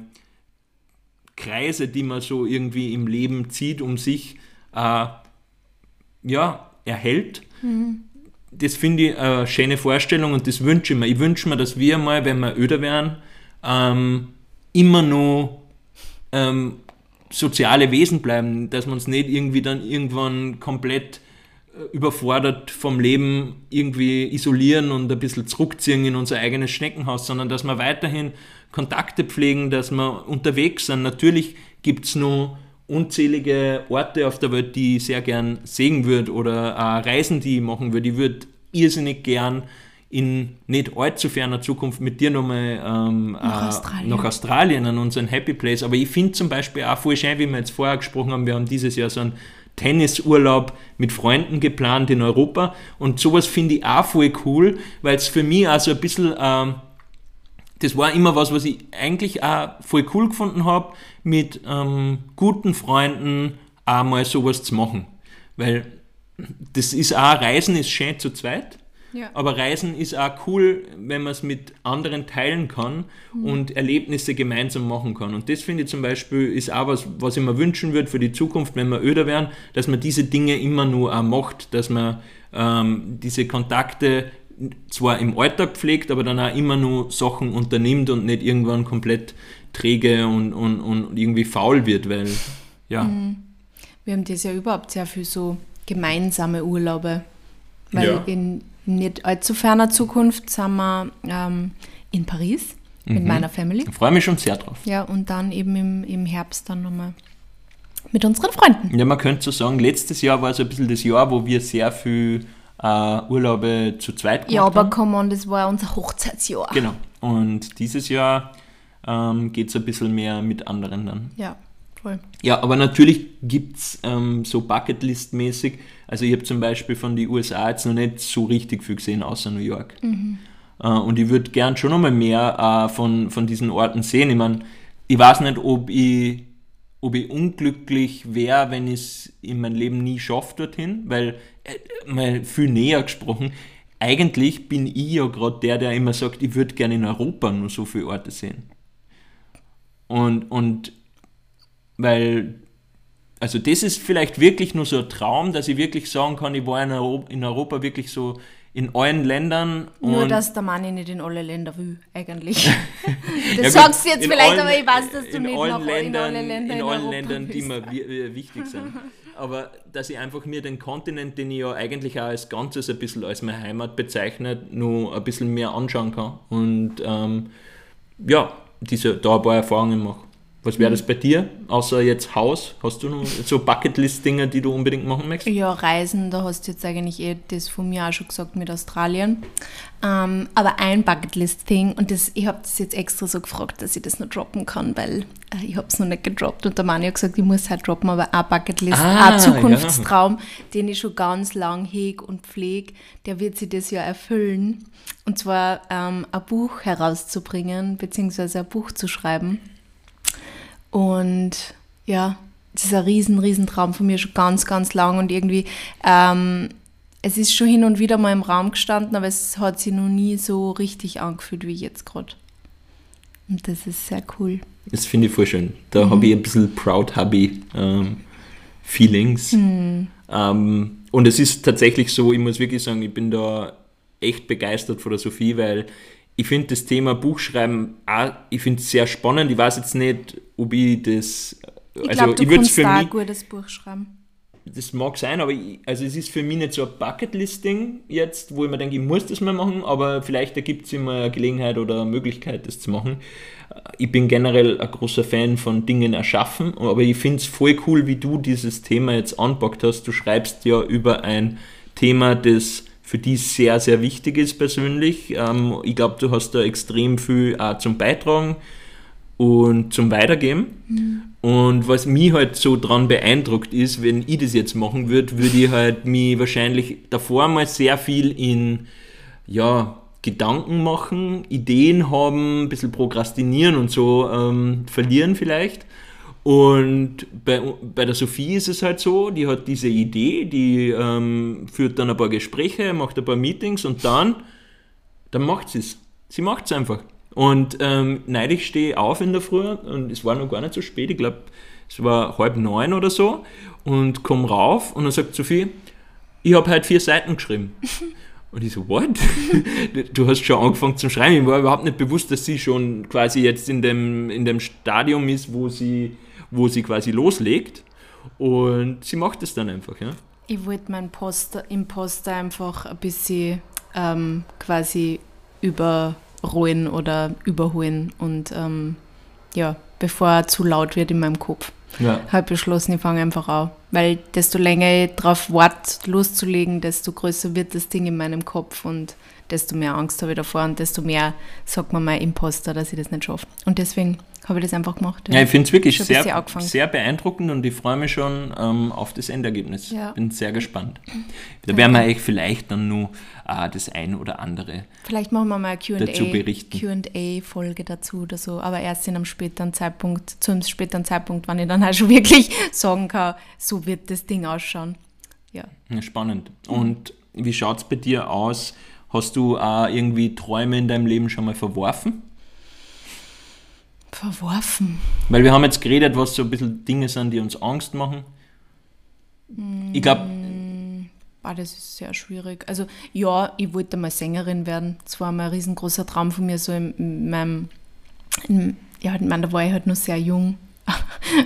Kreise, die man so irgendwie im Leben zieht, um sich äh, ja, erhält. Mhm. Das finde ich eine schöne Vorstellung und das wünsche ich mir. Ich wünsche mir, dass wir mal, wenn wir öder werden, ähm, immer noch ähm, soziale Wesen bleiben, dass wir uns nicht irgendwie dann irgendwann komplett überfordert vom Leben irgendwie isolieren und ein bisschen zurückziehen in unser eigenes Schneckenhaus, sondern dass wir weiterhin Kontakte pflegen, dass wir unterwegs sind. Natürlich gibt es noch unzählige Orte auf der Welt, die ich sehr gern sehen würde oder äh, Reisen, die ich machen würde. Ich würde irrsinnig gern in nicht allzu ferner Zukunft mit dir nochmal ähm, nach, äh, Australien. nach Australien an unseren Happy Place. Aber ich finde zum Beispiel auch voll schön, wie wir jetzt vorher gesprochen haben, wir haben dieses Jahr so ein Tennisurlaub mit Freunden geplant in Europa und sowas finde ich auch voll cool, weil es für mich auch so ein bisschen, ähm, das war immer was, was ich eigentlich auch voll cool gefunden habe, mit ähm, guten Freunden auch mal sowas zu machen, weil das ist auch, Reisen ist schön zu zweit, ja. aber Reisen ist auch cool, wenn man es mit anderen teilen kann mhm. und Erlebnisse gemeinsam machen kann. Und das finde ich zum Beispiel ist auch was, was ich mir wünschen würde für die Zukunft, wenn wir öder werden, dass man diese Dinge immer nur auch macht, dass man ähm, diese Kontakte zwar im Alltag pflegt, aber dann auch immer nur Sachen unternimmt und nicht irgendwann komplett träge und, und, und irgendwie faul wird, weil, ja. Mhm. Wir haben das ja überhaupt sehr viel so gemeinsame Urlaube, weil ja. in nicht allzu ferner Zukunft sind wir ähm, in Paris mhm. mit meiner Family. Ich freue mich schon sehr drauf. Ja, und dann eben im, im Herbst dann nochmal mit unseren Freunden. Ja, man könnte so sagen, letztes Jahr war so ein bisschen das Jahr, wo wir sehr viel äh, Urlaube zu zweit gemacht haben. Ja, aber come on, das war unser Hochzeitsjahr. Genau. Und dieses Jahr ähm, geht es ein bisschen mehr mit anderen dann. Ja. Ja, aber natürlich gibt es ähm, so Bucketlist-mäßig, also ich habe zum Beispiel von den U S A jetzt noch nicht so richtig viel gesehen, außer New York. Mhm. Äh, und ich würde gern schon nochmal mehr äh, von, von diesen Orten sehen. Ich meine, ich weiß nicht, ob ich, ob ich unglücklich wäre, wenn ich es in meinem Leben nie schaffe dorthin, weil, äh, mal viel näher gesprochen, eigentlich bin ich ja gerade der, der immer sagt, ich würde gerne in Europa nur so viele Orte sehen. Und, und weil, also das ist vielleicht wirklich nur so ein Traum, dass ich wirklich sagen kann, ich war in Europa, in Europa wirklich so in allen Ländern. Nur, und dass der Mann nicht in alle Länder will, eigentlich. Das ja, sagst du jetzt vielleicht, allen, aber ich weiß, dass du nicht noch Ländern, in alle Länder in, in allen Europa Ländern, bist. Die mir wichtig sind. Aber dass ich einfach mir den Kontinent, den ich ja eigentlich auch als Ganzes ein bisschen als meine Heimat bezeichnet, noch ein bisschen mehr anschauen kann. Und ähm, ja, diese, da ein paar Erfahrungen mache. Was wäre das bei dir? Außer jetzt Haus, hast du noch so Bucketlist-Dinge, die du unbedingt machen möchtest? Ja, Reisen, da hast du jetzt eigentlich eh das von mir auch schon gesagt mit Australien. Ähm, aber ein Bucketlist-Ding, und das, ich habe das jetzt extra so gefragt, dass ich das noch droppen kann, weil äh, ich habe es noch nicht gedroppt. Und der Mann hat gesagt, ich muss es halt droppen, aber ein Bucketlist, ah, ein Zukunftstraum, ja, den ich schon ganz lang hege und pflege, der wird sich das Jahr erfüllen. Und zwar ähm, ein Buch herauszubringen, beziehungsweise ein Buch zu schreiben. Und ja, das ist ein riesen, riesen Traum von mir, schon ganz, ganz lang. Und irgendwie, ähm, es ist schon hin und wieder mal im Raum gestanden, aber es hat sich noch nie so richtig angefühlt wie jetzt gerade. Und das ist sehr cool. Das finde ich voll schön. Da mhm. habe ich ein bisschen Proud Hubby ähm, Feelings. Mhm. Ähm, und es ist tatsächlich so, ich muss wirklich sagen, ich bin da echt begeistert von der Sophie, weil ich finde das Thema Buchschreiben auch, ich finde es sehr spannend. Ich weiß jetzt nicht, ob ich das... Ich also glaube, du ich kannst für da mich, ein gutes Buch schreiben. Das mag sein, aber ich, also es ist für mich nicht so ein Bucketlist-Ding jetzt, wo ich mir denke, ich muss das mal machen, aber vielleicht ergibt es immer eine Gelegenheit oder eine Möglichkeit, das zu machen. Ich bin generell ein großer Fan von Dingen erschaffen, aber ich finde es voll cool, wie du dieses Thema jetzt anpackt hast. Du schreibst ja über ein Thema, das... für die sehr, sehr wichtig ist persönlich. Ähm, ich glaube, du hast da extrem viel auch zum Beitragen und zum Weitergeben. Mhm. Und was mich halt so dran beeindruckt ist, wenn ich das jetzt machen würde, würde ich halt mich wahrscheinlich davor mal sehr viel in ja, Gedanken machen, Ideen haben, ein bisschen prokrastinieren und so ähm, verlieren vielleicht. Und bei, bei der Sophie ist es halt so, die hat diese Idee, die ähm, führt dann ein paar Gespräche, macht ein paar Meetings und dann, dann macht sie es. Sie macht es einfach. Und ähm, nein, ich stehe auf in der Früh und es war noch gar nicht so spät, ich glaube, es war halb neun oder so und komme rauf und dann sagt Sophie, ich habe heute vier Seiten geschrieben. Und ich so, what? Du hast schon angefangen zu schreiben. Ich war überhaupt nicht bewusst, dass sie schon quasi jetzt in dem, in dem Stadium ist, wo sie... wo sie quasi loslegt und sie macht es dann einfach, ja. Ich wollte meinen Poster, im Poster einfach ein bisschen ähm, quasi überrollen oder überholen und ähm, ja, bevor er zu laut wird in meinem Kopf. Ja. Habe beschlossen, ich fange einfach an, weil desto länger ich darauf warte, loszulegen, desto größer wird das Ding in meinem Kopf und desto mehr Angst habe ich davor und desto mehr sagt man mein Imposter, dass ich das nicht schaffe. Und deswegen habe ich das einfach gemacht. Ja, ja ich finde es wirklich sehr, sehr beeindruckend und ich freue mich schon ähm, auf das Endergebnis. Ja. Bin sehr gespannt. Da werden wir euch vielleicht dann nur äh, das ein oder andere vielleicht machen wir mal eine Q und A-Folge dazu oder so, aber erst in einem späteren Zeitpunkt, zu einem späteren Zeitpunkt, wann ich dann halt schon wirklich sagen kann, so wird das Ding ausschauen. Ja. Ja, spannend. Und wie schaut es bei dir aus? Hast du auch irgendwie Träume in deinem Leben schon mal verworfen? Verworfen? Weil wir haben jetzt geredet, was so ein bisschen Dinge sind, die uns Angst machen. Mm, ich glaube... Ah, das ist sehr schwierig. Also ja, ich wollte mal Sängerin werden. Das war mal ein riesengroßer Traum von mir. So in, in meinem... In, ja, ich meine, da war ich halt noch sehr jung.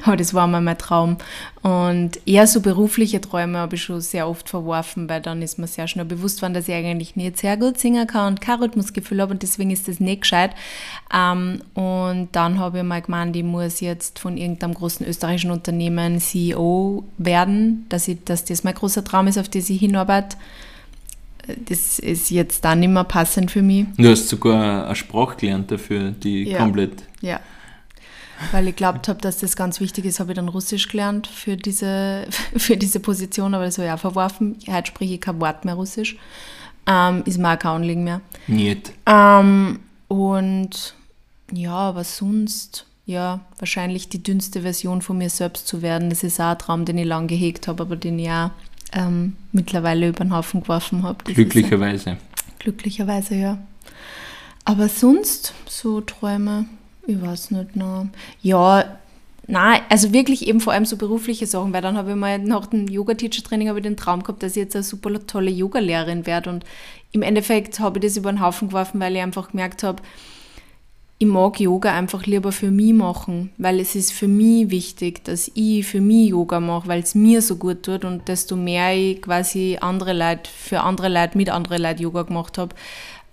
Aber das war mal mein Traum. Und eher so berufliche Träume habe ich schon sehr oft verworfen, weil dann ist mir sehr schnell bewusst worden, dass ich eigentlich nicht sehr gut singen kann und kein Rhythmusgefühl habe und deswegen ist das nicht gescheit. Ähm, und dann habe ich mal gemeint, ich muss jetzt von irgendeinem großen österreichischen Unternehmen C E O werden, dass, ich, dass das mein großer Traum ist, auf den ich hinarbeite. Das ist jetzt dann nicht mehr passend für mich. Du hast sogar eine Sprache gelernt dafür, die ja. komplett... Ja. Weil ich glaubt habe, dass das ganz wichtig ist, habe ich dann Russisch gelernt für diese, für diese Position, aber das habe ich auch verworfen. Heute spreche ich kein Wort mehr Russisch. Ähm, ist mir auch kein Anliegen mehr. Nicht. Ähm, und ja, aber sonst, ja, wahrscheinlich die dünnste Version von mir selbst zu werden. Das ist auch ein Traum, den ich lange gehegt habe, aber den ich auch ähm, mittlerweile über den Haufen geworfen habe. Das glücklicherweise. Ist, glücklicherweise, ja. Aber sonst so Träume... Ich weiß nicht noch. Ja, nein, also wirklich eben vor allem so berufliche Sachen, weil dann habe ich mal nach dem Yoga-Teacher-Training habe ich den Traum gehabt, dass ich jetzt eine super tolle Yoga-Lehrerin werde und im Endeffekt habe ich das über den Haufen geworfen, weil ich einfach gemerkt habe, ich mag Yoga einfach lieber für mich machen, weil es ist für mich wichtig, dass ich für mich Yoga mache, weil es mir so gut tut und desto mehr ich quasi andere Leute, für andere Leute, mit anderen Leuten Yoga gemacht habe,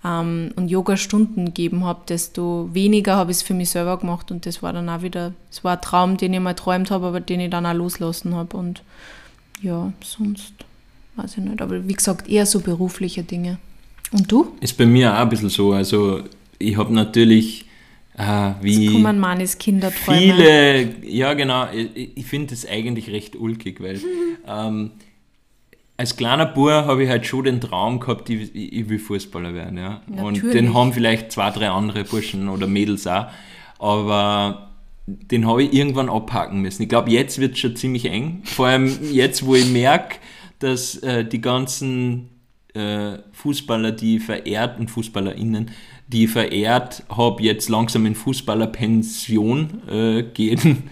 ähm, und Yoga-Stunden gegeben habe, desto weniger habe ich es für mich selber gemacht. Und das war dann auch wieder, es war ein Traum, den ich mal geträumt habe, aber den ich dann auch loslassen habe. Und ja, sonst weiß ich nicht. Aber wie gesagt, eher so berufliche Dinge. Und du? Ist bei mir auch ein bisschen so. Also ich habe natürlich... Ah, wie das kommen meines Kinderträume. Viele, ja genau, ich, ich finde das eigentlich recht ulkig, weil ähm, als kleiner Bub habe ich halt schon den Traum gehabt, ich, ich will Fußballer werden. Ja. Und den haben vielleicht zwei, drei andere Burschen oder Mädels auch, aber den habe ich irgendwann abhaken müssen. Ich glaube, jetzt wird es schon ziemlich eng, vor allem jetzt, wo ich merke, dass äh, die ganzen äh, Fußballer, die verehrten FußballerInnen, die verehrt habe, jetzt langsam in Fußballerpension äh, gehen.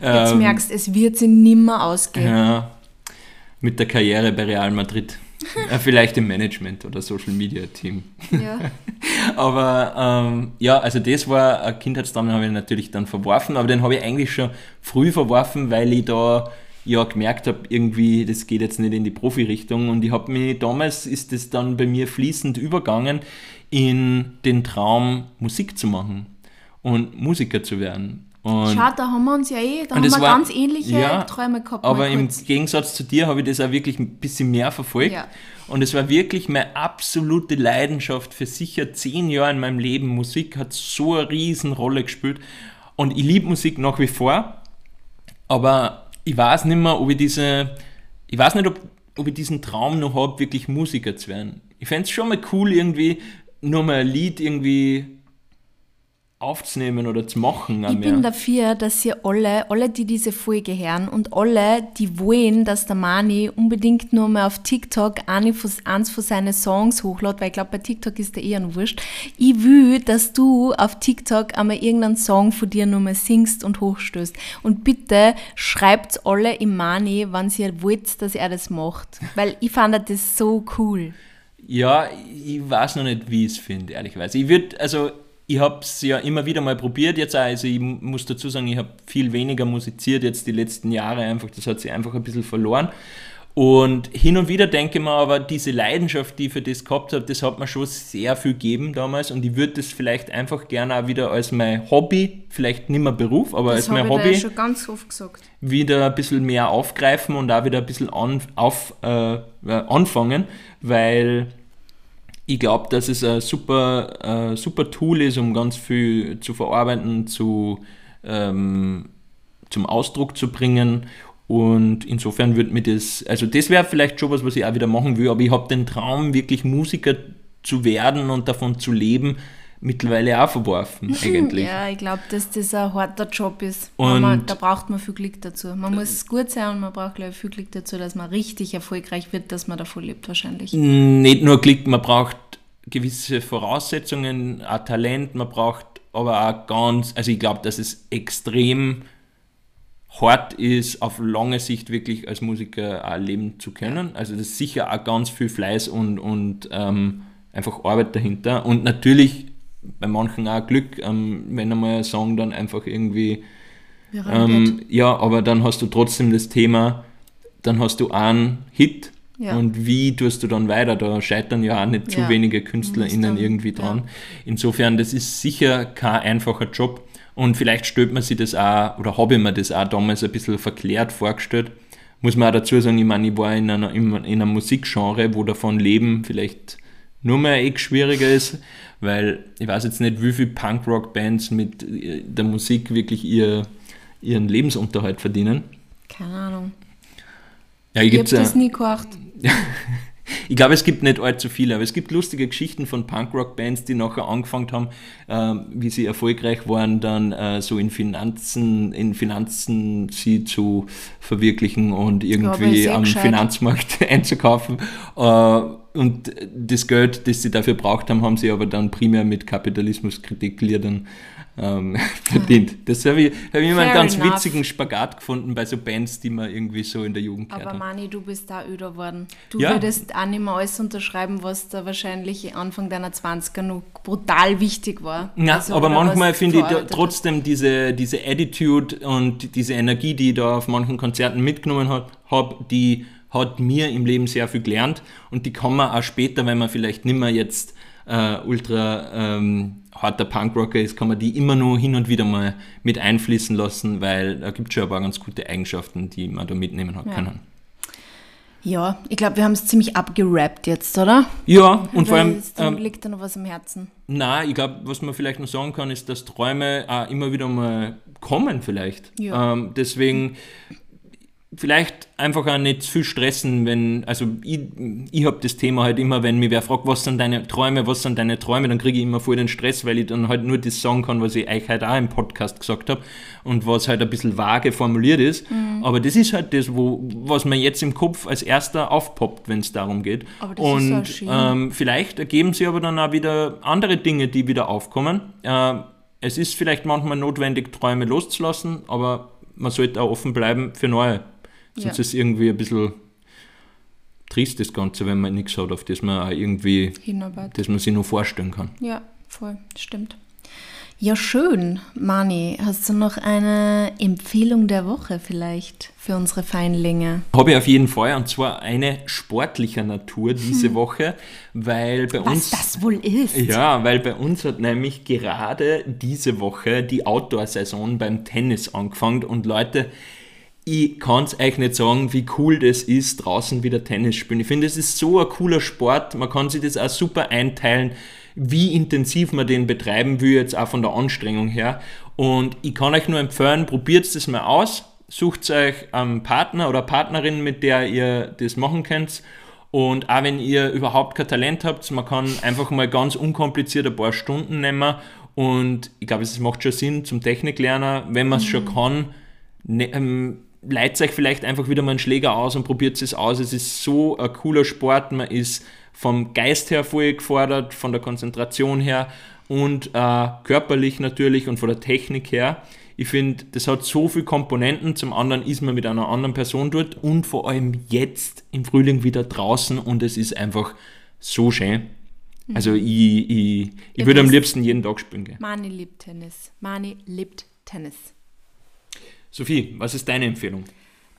Jetzt ähm, merkst, es wird sie nimmer ausgehen. Ja, mit der Karriere bei Real Madrid. äh, vielleicht im Management oder Social Media Team. Ja. aber ähm, ja, also das war ein Kindheitstraum, den habe ich natürlich dann verworfen, aber den habe ich eigentlich schon früh verworfen, weil ich da ja gemerkt habe, irgendwie, das geht jetzt nicht in die Profi-Richtung, und ich habe mich, damals ist das dann bei mir fließend übergegangen in den Traum, Musik zu machen und Musiker zu werden. Und schau, da haben wir uns ja eh, da haben wir war, ganz ähnliche ja, Träume gehabt. Aber im Gegensatz zu dir habe ich das auch wirklich ein bisschen mehr verfolgt. Ja. Und es war wirklich meine absolute Leidenschaft für sicher zehn Jahre in meinem Leben. Musik hat so eine riesen Rolle gespielt. Und ich liebe Musik nach wie vor, aber ich weiß nicht mehr, ob ich diese, ich weiß nicht, ob, ob ich diesen Traum noch habe, wirklich Musiker zu werden. Ich fände es schon mal cool, irgendwie nur mal ein Lied irgendwie aufzunehmen oder zu machen. Ich bin dafür, dass ihr alle, alle, die diese Folge hören und alle, die wollen, dass der Mani unbedingt nur mal auf TikTok eine, eins von seinen Songs hochlädt, weil ich glaube, bei TikTok ist der eh ein Wurscht. Ich will, dass du auf TikTok einmal irgendeinen Song von dir nur mal singst und hochstößt. Und bitte schreibt alle im Mani, wenn ihr wollt, dass er das macht. Weil ich fand das so cool. Ja, ich weiß noch nicht, wie ich es finde, ehrlicherweise. Ich würde, also ich habe es ja immer wieder mal probiert jetzt auch, also ich muss dazu sagen, ich habe viel weniger musiziert jetzt die letzten Jahre einfach, das hat sich einfach ein bisschen verloren. Und hin und wieder denke ich mir aber, diese Leidenschaft, die ich für das gehabt habe, das hat mir schon sehr viel gegeben damals, und ich würde das vielleicht einfach gerne auch wieder als mein Hobby, vielleicht nicht mehr Beruf, aber das als mein Hobby, schon ganz oft gesagt, wieder ein bisschen mehr aufgreifen und auch wieder ein bisschen an, auf, äh, anfangen, weil ich glaube, dass es ein super, äh, super Tool ist, um ganz viel zu verarbeiten, zu, ähm, zum Ausdruck zu bringen. Und insofern würde mir das, also das wäre vielleicht schon was, was ich auch wieder machen will, aber ich habe den Traum, wirklich Musiker zu werden und davon zu leben, mittlerweile auch verworfen eigentlich. Ja, ich glaube, dass das ein harter Job ist. Und man, da braucht man viel Glück dazu. Man muss gut sein und man braucht, glaube ich, viel Glück dazu, dass man richtig erfolgreich wird, dass man davon lebt wahrscheinlich. Nicht nur Glück, man braucht gewisse Voraussetzungen, auch Talent, man braucht aber auch ganz, also ich glaube, dass es extrem hart ist, auf lange Sicht wirklich als Musiker auch leben zu können. Also das ist sicher auch ganz viel Fleiß und, und ähm, einfach Arbeit dahinter. Und natürlich bei manchen auch Glück, ähm, wenn einmal ein Song dann einfach irgendwie ähm, ja, aber dann hast du trotzdem das Thema, dann hast du einen Hit, ja, und wie tust du dann weiter? Da scheitern ja auch nicht zu ja. wenige KünstlerInnen irgendwie dran. Ja. Insofern, das ist sicher kein einfacher Job, und vielleicht stellt man sich das auch, oder habe ich mir das auch damals ein bisschen verklärt vorgestellt. Muss man auch dazu sagen, ich meine, ich war in einer, in einer Musikgenre, wo davon Leben vielleicht nur mehr eck schwieriger ist, weil ich weiß jetzt nicht, wie viele Punkrock-Bands mit der Musik wirklich ihr, ihren Lebensunterhalt verdienen. Keine Ahnung. Ja, ich ich habe das nie gehört. Ich glaube, es gibt nicht allzu viele, aber es gibt lustige Geschichten von Punkrock-Bands, die nachher angefangen haben, äh, wie sie erfolgreich waren, dann äh, so in Finanzen, in Finanzen sie zu verwirklichen und irgendwie am Finanzmarkt einzukaufen. Äh, und das Geld, das sie dafür braucht haben, haben sie aber dann primär mit Kapitalismuskritikliedern ähm, verdient. Das habe ich, hab ich immer einen ganz enough. witzigen Spagat gefunden bei so Bands, die man irgendwie so in der Jugend gehört. Aber Mani, du bist da öder geworden. Du ja. würdest auch nicht mehr alles unterschreiben, was da wahrscheinlich Anfang deiner zwanziger noch brutal wichtig war. Na, also, aber manchmal finde ich da trotzdem diese, diese Attitude und diese Energie, die ich da auf manchen Konzerten mitgenommen habe, die hat mir im Leben sehr viel gelernt, und die kann man auch später, wenn man vielleicht nicht mehr jetzt äh, ultra ähm, harter Punkrocker ist, kann man die immer nur hin und wieder mal mit einfließen lassen, weil da gibt es schon ein paar ganz gute Eigenschaften, die man da mitnehmen hat ja. können. Ja, ich glaube, wir haben es ziemlich abgerappt jetzt, oder? Ja, und vor allem... Ähm, liegt da noch was am Herzen? Nein, ich glaube, was man vielleicht noch sagen kann, ist, dass Träume auch immer wieder mal kommen vielleicht. Ja. Ähm, deswegen... Vielleicht einfach auch nicht zu viel stressen, wenn, also ich, ich habe das Thema halt immer, wenn mich wer fragt, was sind deine Träume, was sind deine Träume, dann kriege ich immer voll den Stress, weil ich dann halt nur das sagen kann, was ich euch halt auch im Podcast gesagt habe und was halt ein bisschen vage formuliert ist. Mhm. Aber das ist halt das, wo, was mir jetzt im Kopf als erster aufpoppt, wenn es darum geht. Aber das und ist ähm, vielleicht ergeben sich aber dann auch wieder andere Dinge, die wieder aufkommen. Äh, es ist vielleicht manchmal notwendig, Träume loszulassen, aber man sollte auch offen bleiben für neue. Sonst ja. ist irgendwie ein bisschen trist das Ganze, wenn man nichts hat, auf das man auch irgendwie, das man sich nur vorstellen kann. Ja, voll, stimmt. Ja, schön, Mani. Hast du noch eine Empfehlung der Woche vielleicht für unsere Feinlinge? Habe ich auf jeden Fall, und zwar eine sportlicher Natur diese hm. Woche, weil bei Was uns... Was das wohl ist? Ja, weil bei uns hat nämlich gerade diese Woche die Outdoor-Saison beim Tennis angefangen und Leute... Ich kann es euch nicht sagen, wie cool das ist, draußen wieder Tennis spielen. Ich finde, es ist so ein cooler Sport. Man kann sich das auch super einteilen, wie intensiv man den betreiben will, jetzt auch von der Anstrengung her. Und ich kann euch nur empfehlen, probiert das mal aus. Sucht euch einen Partner oder Partnerin, mit der ihr das machen könnt. Und auch wenn ihr überhaupt kein Talent habt, man kann einfach mal ganz unkompliziert ein paar Stunden nehmen. Und ich glaube, es macht schon Sinn zum Techniklerner, wenn man es mhm. schon kann, ne, ähm, leitet euch vielleicht einfach wieder mal einen Schläger aus und probiert es aus. Es ist so ein cooler Sport. Man ist vom Geist her voll gefordert, von der Konzentration her und äh, körperlich natürlich und von der Technik her. Ich finde, das hat so viele Komponenten. Zum anderen ist man mit einer anderen Person dort und vor allem jetzt im Frühling wieder draußen und es ist einfach so schön. Also ich, ich, ich würde am liebsten jeden Tag spielen gehen. Mani liebt Tennis. Mani liebt Tennis. Sophie, was ist deine Empfehlung?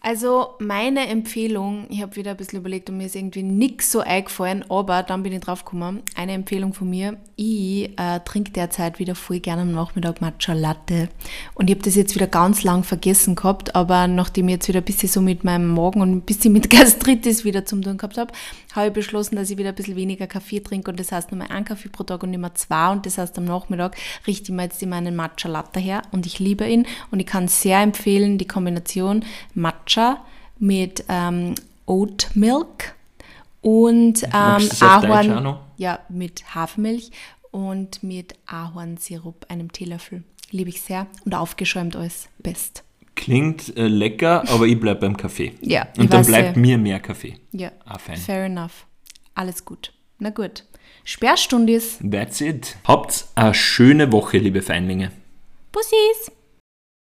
Also meine Empfehlung, ich habe wieder ein bisschen überlegt und mir ist irgendwie nichts so eingefallen, aber dann bin ich drauf gekommen. Eine Empfehlung von mir, ich äh, trinke derzeit wieder voll gerne am Nachmittag Matcha Latte. Und ich habe das jetzt wieder ganz lang vergessen gehabt, aber nachdem ich jetzt wieder ein bisschen so mit meinem Magen und ein bisschen mit Gastritis wieder zum Tun gehabt habe, habe ich beschlossen, dass ich wieder ein bisschen weniger Kaffee trinke und das heißt nur mal einen Kaffee pro Tag und nicht mehr zwei und das heißt am Nachmittag richte ich mir jetzt immer einen Matcha Latte her und ich liebe ihn und ich kann sehr empfehlen, die Kombination Matcha mit ähm, Oat Milk und ähm, Ahorn, ja, mit Hafermilch und mit Ahornsirup, einem Teelöffel. Liebe ich sehr und aufgeschäumt alles best. Klingt äh, lecker, aber ich bleibe beim Kaffee. Ja, und dann bleibt ja. mir mehr Kaffee. Ja, ah, fein. Fair enough. Alles gut. Na gut. Sperrstunde ist. That's it. Habt eine schöne Woche, liebe Feinlinge. Bussis.